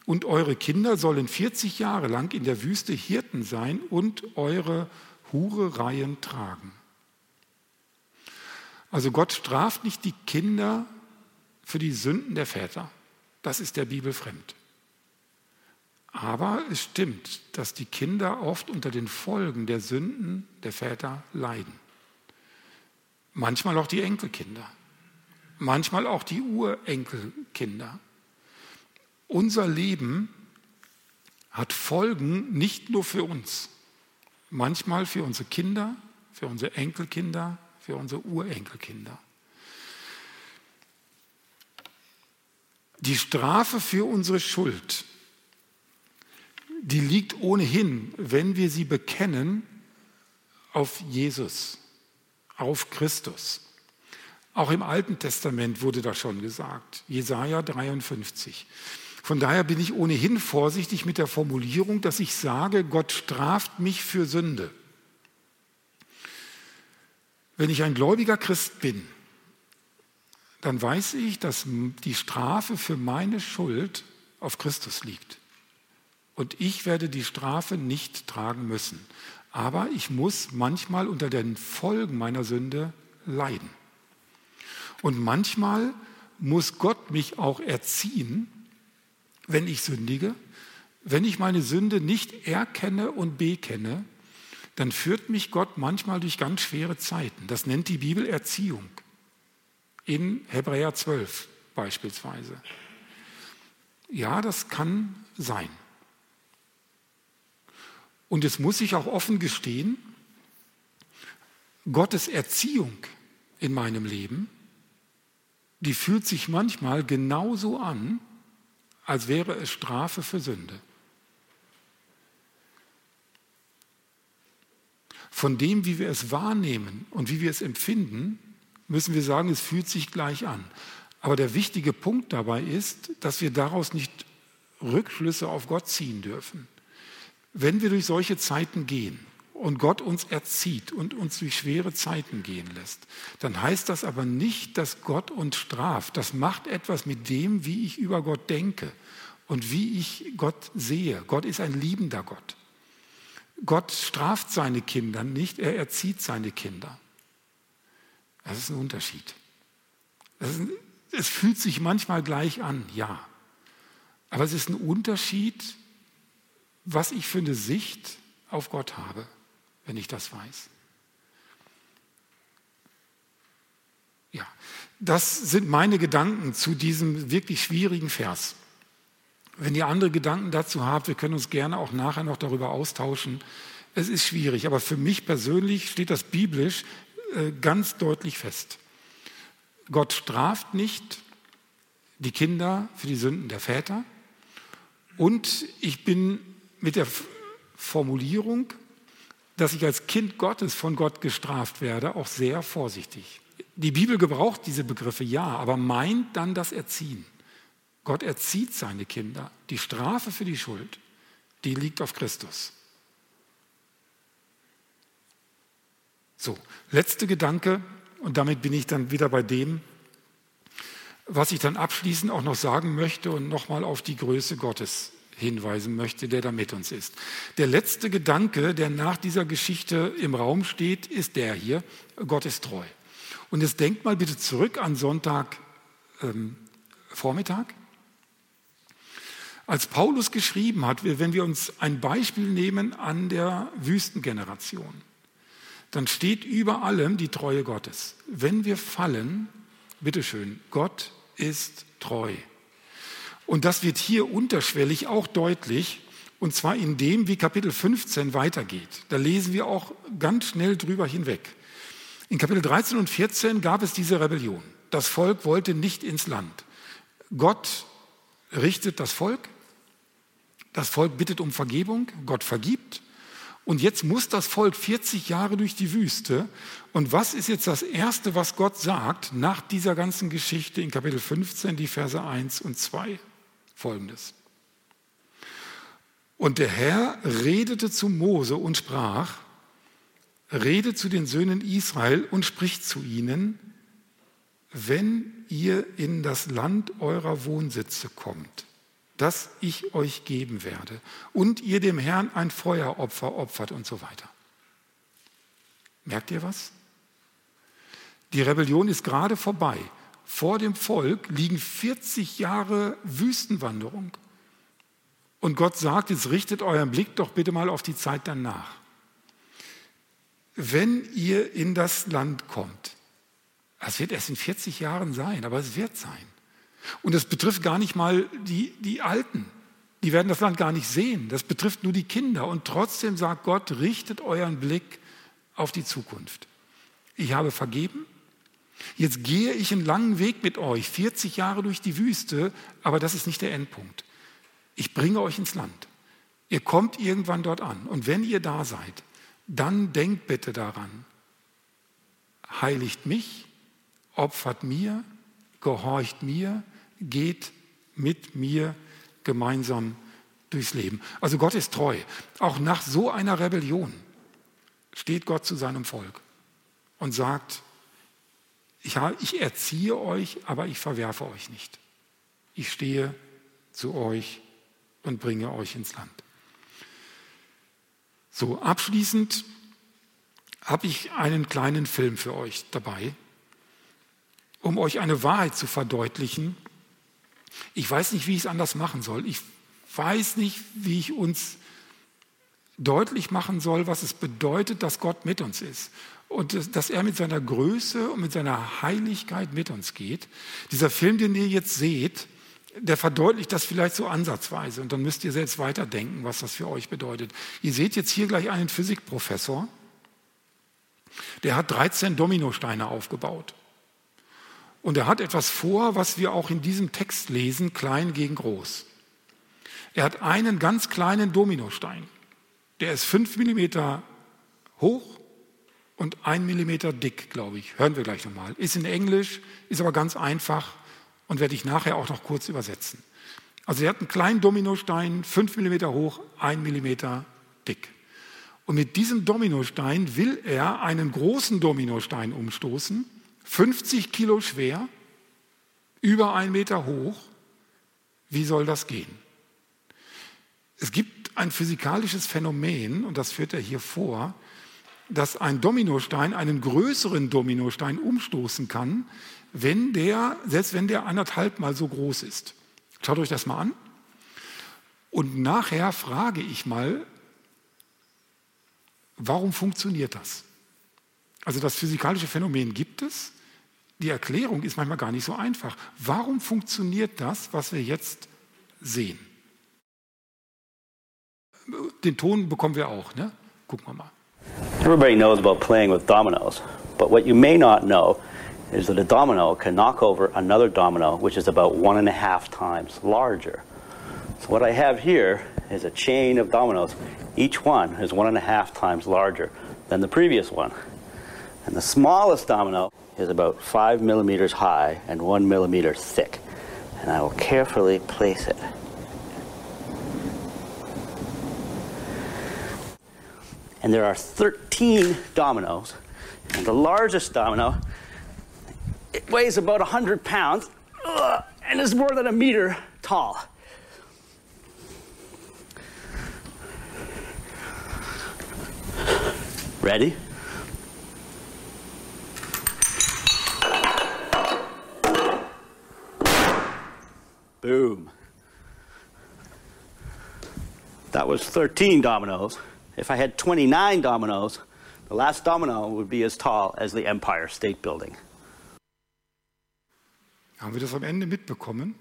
und eure Kinder sollen vierzig Jahre lang in der Wüste Hirten sein und eure Hurereien tragen. Also Gott straft nicht die Kinder für die Sünden der Väter. Das ist der Bibel fremd. Aber es stimmt, dass die Kinder oft unter den Folgen der Sünden der Väter leiden. Manchmal auch die Enkelkinder. Manchmal auch die Urenkelkinder. Unser Leben hat Folgen nicht nur für uns, manchmal für unsere Kinder, für unsere Enkelkinder, für unsere Urenkelkinder. Die Strafe für unsere Schuld, die liegt ohnehin, wenn wir sie bekennen, auf Jesus, auf Christus. Auch im Alten Testament wurde das schon gesagt, Jesaja dreiundfünfzig. Von daher bin ich ohnehin vorsichtig mit der Formulierung, dass ich sage, Gott straft mich für Sünde. Wenn ich ein gläubiger Christ bin, dann weiß ich, dass die Strafe für meine Schuld auf Christus liegt. Und ich werde die Strafe nicht tragen müssen. Aber ich muss manchmal unter den Folgen meiner Sünde leiden. Und manchmal muss Gott mich auch erziehen, wenn ich sündige. Wenn ich meine Sünde nicht erkenne und bekenne, dann führt mich Gott manchmal durch ganz schwere Zeiten. Das nennt die Bibel Erziehung. In Hebräer zwölf beispielsweise. Ja, das kann sein. Und es muss ich auch offen gestehen, Gottes Erziehung in meinem Leben, die fühlt sich manchmal genauso an, als wäre es Strafe für Sünde. Von dem, wie wir es wahrnehmen und wie wir es empfinden, müssen wir sagen, es fühlt sich gleich an. Aber der wichtige Punkt dabei ist, dass wir daraus nicht Rückschlüsse auf Gott ziehen dürfen. Wenn wir durch solche Zeiten gehen und Gott uns erzieht und uns durch schwere Zeiten gehen lässt, dann heißt das aber nicht, dass Gott uns straft. Das macht etwas mit dem, wie ich über Gott denke und wie ich Gott sehe. Gott ist ein liebender Gott. Gott straft seine Kinder nicht, er erzieht seine Kinder. Das ist ein Unterschied. Das ist ein, es fühlt sich manchmal gleich an, ja. Aber es ist ein Unterschied, was ich für eine Sicht auf Gott habe, wenn ich das weiß. Ja, das sind meine Gedanken zu diesem wirklich schwierigen Vers. Wenn ihr andere Gedanken dazu habt, wir können uns gerne auch nachher noch darüber austauschen. Es ist schwierig, aber für mich persönlich steht das biblisch ganz deutlich fest. Gott straft nicht die Kinder für die Sünden der Väter. Und ich bin mit der Formulierung, dass ich als Kind Gottes von Gott gestraft werde, auch sehr vorsichtig. Die Bibel gebraucht diese Begriffe, ja, aber meint dann das Erziehen. Gott erzieht seine Kinder. Die Strafe für die Schuld, die liegt auf Christus. So, letzter Gedanke. Und damit bin ich dann wieder bei dem, was ich dann abschließend auch noch sagen möchte und nochmal auf die Größe Gottes hinweisen möchte, der da mit uns ist. Der letzte Gedanke, der nach dieser Geschichte im Raum steht, ist der hier: Gott ist treu. Und jetzt denkt mal bitte zurück an Sonntagvormittag. Ähm, Als Paulus geschrieben hat, wenn wir uns ein Beispiel nehmen an der Wüstengeneration, dann steht über allem die Treue Gottes. Wenn wir fallen, bitteschön, Gott ist treu. Und das wird hier unterschwellig auch deutlich, und zwar in dem, wie Kapitel fünfzehn weitergeht. Da lesen wir auch ganz schnell drüber hinweg. In Kapitel dreizehn und vierzehn gab es diese Rebellion. Das Volk wollte nicht ins Land. Gott richtet das Volk. Das Volk bittet um Vergebung. Gott vergibt. Und jetzt muss das Volk vierzig Jahre durch die Wüste. Und was ist jetzt das Erste, was Gott sagt nach dieser ganzen Geschichte in Kapitel fünfzehn, die Verse eins und zwei? Folgendes. Und der Herr redete zu Mose und sprach: Rede zu den Söhnen Israel und sprich zu ihnen, wenn ihr in das Land eurer Wohnsitze kommt, das ich euch geben werde, und ihr dem Herrn ein Feueropfer opfert und so weiter. Merkt ihr was? Die Rebellion ist gerade vorbei. Vor dem Volk liegen vierzig Jahre Wüstenwanderung. Und Gott sagt, jetzt richtet euren Blick doch bitte mal auf die Zeit danach. Wenn ihr in das Land kommt, das wird erst in vierzig Jahren sein, aber es wird sein. Und das betrifft gar nicht mal die, die Alten. Die werden das Land gar nicht sehen. Das betrifft nur die Kinder. Und trotzdem sagt Gott, richtet euren Blick auf die Zukunft. Ich habe vergeben. Jetzt gehe ich einen langen Weg mit euch, vierzig Jahre durch die Wüste, aber das ist nicht der Endpunkt. Ich bringe euch ins Land. Ihr kommt irgendwann dort an. Und wenn ihr da seid, dann denkt bitte daran: Heiligt mich, opfert mir, gehorcht mir, geht mit mir gemeinsam durchs Leben. Also Gott ist treu. Auch nach so einer Rebellion steht Gott zu seinem Volk und sagt: Ich, ich erziehe euch, aber ich verwerfe euch nicht. Ich stehe zu euch und bringe euch ins Land. So, abschließend habe ich einen kleinen Film für euch dabei, um euch eine Wahrheit zu verdeutlichen. Ich weiß nicht, wie ich es anders machen soll. Ich weiß nicht, wie ich uns deutlich machen soll, was es bedeutet, dass Gott mit uns ist. Und dass er mit seiner Größe und mit seiner Heiligkeit mit uns geht. Dieser Film, den ihr jetzt seht, der verdeutlicht das vielleicht so ansatzweise. Und dann müsst ihr selbst weiterdenken, was das für euch bedeutet. Ihr seht jetzt hier gleich einen Physikprofessor. Der hat dreizehn Dominosteine aufgebaut. Und er hat etwas vor, was wir auch in diesem Text lesen: Klein gegen Groß. Er hat einen ganz kleinen Dominostein. Der ist fünf Millimeter hoch und ein Millimeter dick, glaube ich. Hören wir gleich nochmal. Ist in Englisch, ist aber ganz einfach und werde ich nachher auch noch kurz übersetzen. Also er hat einen kleinen Dominostein, fünf Millimeter hoch, ein Millimeter dick. Und mit diesem Dominostein will er einen großen Dominostein umstoßen, fünfzig Kilo schwer, über einen Meter hoch. Wie soll das gehen? Es gibt ein physikalisches Phänomen, und das führt er hier vor, dass ein Dominostein einen größeren Dominostein umstoßen kann, wenn der, selbst wenn der anderthalb Mal so groß ist. Schaut euch das mal an. Und nachher frage ich mal, warum funktioniert das? Also das physikalische Phänomen gibt es. Die Erklärung ist manchmal gar nicht so einfach. Warum funktioniert das, was wir jetzt sehen? Den Ton bekommen wir auch, ne? Gucken wir mal. Everybody knows about playing with dominoes, but what you may not know is that a domino can knock over another domino, which is about one and a half times larger. So what I have here is a chain of dominoes. Each one is one and a half times larger than the previous one. And the smallest domino is about five millimeters high and one millimeter thick. And I will carefully place it. And there are thirteen dominoes. And the largest domino, it weighs about one hundred pounds and is more than a meter tall. Ready? Boom. That was thirteen dominoes. If I had twenty-nine dominoes, the last domino would be as tall as the Empire State Building. Haben wir das am Ende mitbekommen?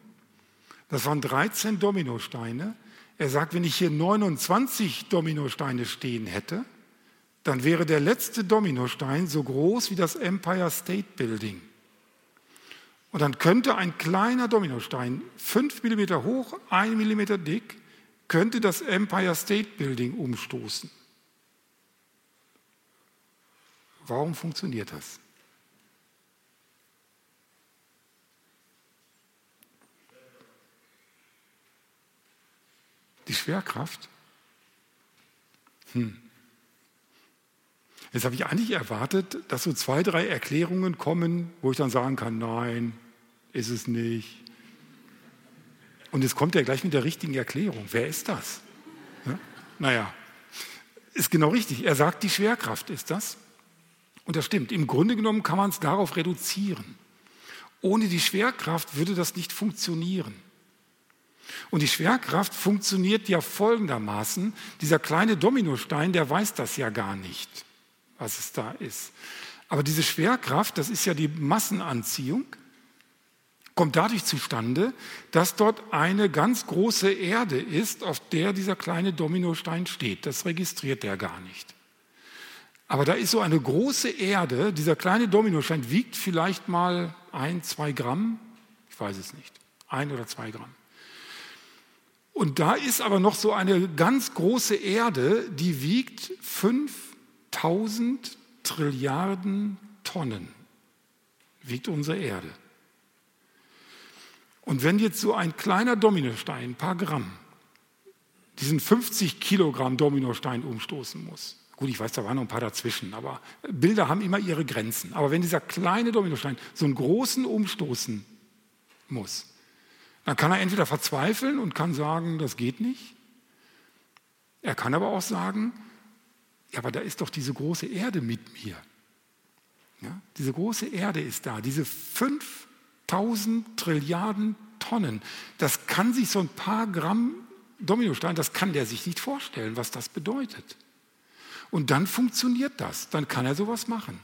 Das waren dreizehn Dominosteine. Er sagt, wenn ich hier neunundzwanzig Dominosteine stehen hätte, dann wäre der letzte Dominostein so groß wie das Empire State Building. Und dann könnte ein kleiner Dominostein, fünf Millimeter hoch, ein Millimeter dick, könnte das Empire State Building umstoßen. Warum funktioniert das? Die Schwerkraft? Hm. Jetzt habe ich eigentlich erwartet, dass so zwei, drei Erklärungen kommen, wo ich dann sagen kann, nein, ist es nicht. Und jetzt kommt er gleich mit der richtigen Erklärung. Wer ist das? Ja? Naja, ist genau richtig. Er sagt, die Schwerkraft ist das. Und das stimmt. Im Grunde genommen kann man es darauf reduzieren. Ohne die Schwerkraft würde das nicht funktionieren. Und die Schwerkraft funktioniert ja folgendermaßen. Dieser kleine Dominostein, der weiß das ja gar nicht, was es da ist. Aber diese Schwerkraft, das ist ja die Massenanziehung, kommt dadurch zustande, dass dort eine ganz große Erde ist, auf der dieser kleine Dominostein steht. Das registriert er gar nicht. Aber da ist so eine große Erde, dieser kleine Dominostein wiegt vielleicht mal ein, zwei Gramm, ich weiß es nicht, ein oder zwei Gramm. Und da ist aber noch so eine ganz große Erde, die wiegt fünftausend Trilliarden Tonnen, wiegt unsere Erde. Und wenn jetzt so ein kleiner Dominostein, ein paar Gramm, diesen fünfzig Kilogramm Dominostein umstoßen muss, gut, ich weiß, da waren noch ein paar dazwischen, aber Bilder haben immer ihre Grenzen. Aber wenn dieser kleine Dominostein so einen großen umstoßen muss, dann kann er entweder verzweifeln und kann sagen, das geht nicht. Er kann aber auch sagen, ja, aber da ist doch diese große Erde mit mir. Ja, diese große Erde ist da, diese fünftausend Trilliarden Tonnen. Das kann sich so ein paar Gramm Dominostein, das kann der sich nicht vorstellen, was das bedeutet. Und dann funktioniert das, dann kann er sowas machen.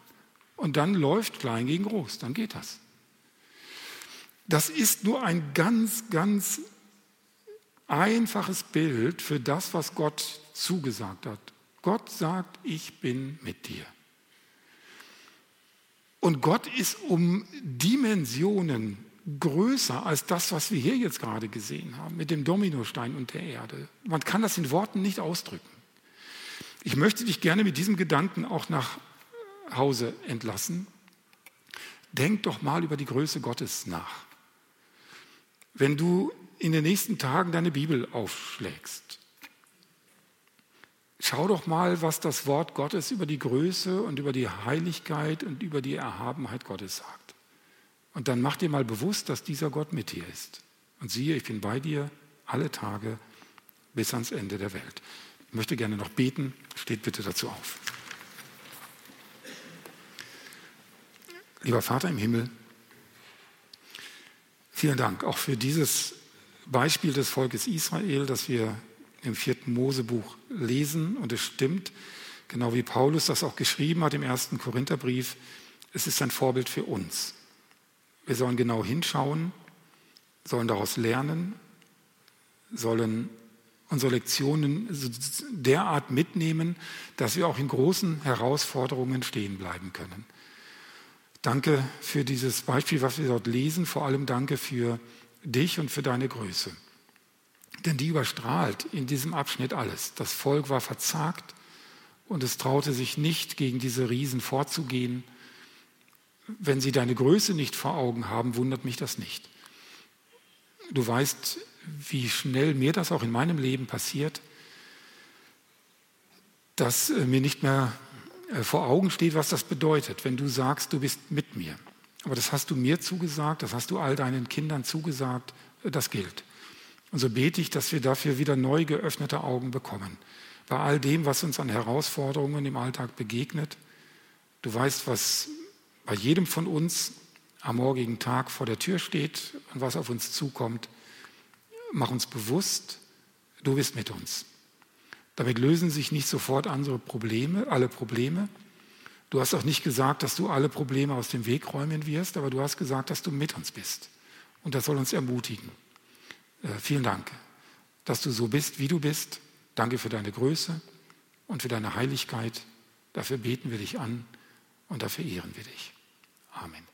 Und dann läuft Klein gegen Groß, dann geht das. Das ist nur ein ganz, ganz einfaches Bild für das, was Gott zugesagt hat. Gott sagt, ich bin mit dir. Und Gott ist um Dimensionen größer als das, was wir hier jetzt gerade gesehen haben, mit dem Dominostein und der Erde. Man kann das in Worten nicht ausdrücken. Ich möchte dich gerne mit diesem Gedanken auch nach Hause entlassen. Denk doch mal über die Größe Gottes nach. Wenn du in den nächsten Tagen deine Bibel aufschlägst, Schau doch mal, was das Wort Gottes über die Größe und über die Heiligkeit und über die Erhabenheit Gottes sagt. Und dann mach dir mal bewusst, dass dieser Gott mit dir ist. Und siehe, ich bin bei dir alle Tage bis ans Ende der Welt. Ich möchte gerne noch beten. Steht bitte dazu auf. Lieber Vater im Himmel, vielen Dank auch für dieses Beispiel des Volkes Israel, das wir im vierten Mosebuch lesen. Und es stimmt, genau wie Paulus das auch geschrieben hat im ersten Korintherbrief, es ist ein Vorbild für uns. Wir sollen genau hinschauen, sollen daraus lernen, sollen unsere Lektionen derart mitnehmen, dass wir auch in großen Herausforderungen stehen bleiben können. Danke für dieses Beispiel, was wir dort lesen. Vor allem danke für dich und für deine Größe. Denn die überstrahlt in diesem Abschnitt alles. Das Volk war verzagt und es traute sich nicht, gegen diese Riesen vorzugehen. Wenn sie deine Größe nicht vor Augen haben, wundert mich das nicht. Du weißt, wie schnell mir das auch in meinem Leben passiert, dass mir nicht mehr vor Augen steht, was das bedeutet, wenn du sagst, du bist mit mir. Aber das hast du mir zugesagt, das hast du all deinen Kindern zugesagt, das gilt. Und so bete ich, dass wir dafür wieder neu geöffnete Augen bekommen. Bei all dem, was uns an Herausforderungen im Alltag begegnet, du weißt, was bei jedem von uns am morgigen Tag vor der Tür steht und was auf uns zukommt, mach uns bewusst, du bist mit uns. Damit lösen sich nicht sofort andere Probleme, alle Probleme. Du hast auch nicht gesagt, dass du alle Probleme aus dem Weg räumen wirst, aber du hast gesagt, dass du mit uns bist. Und das soll uns ermutigen. Äh, vielen Dank, dass du so bist, wie du bist. Danke für deine Größe und für deine Heiligkeit. Dafür beten wir dich an und dafür ehren wir dich. Amen.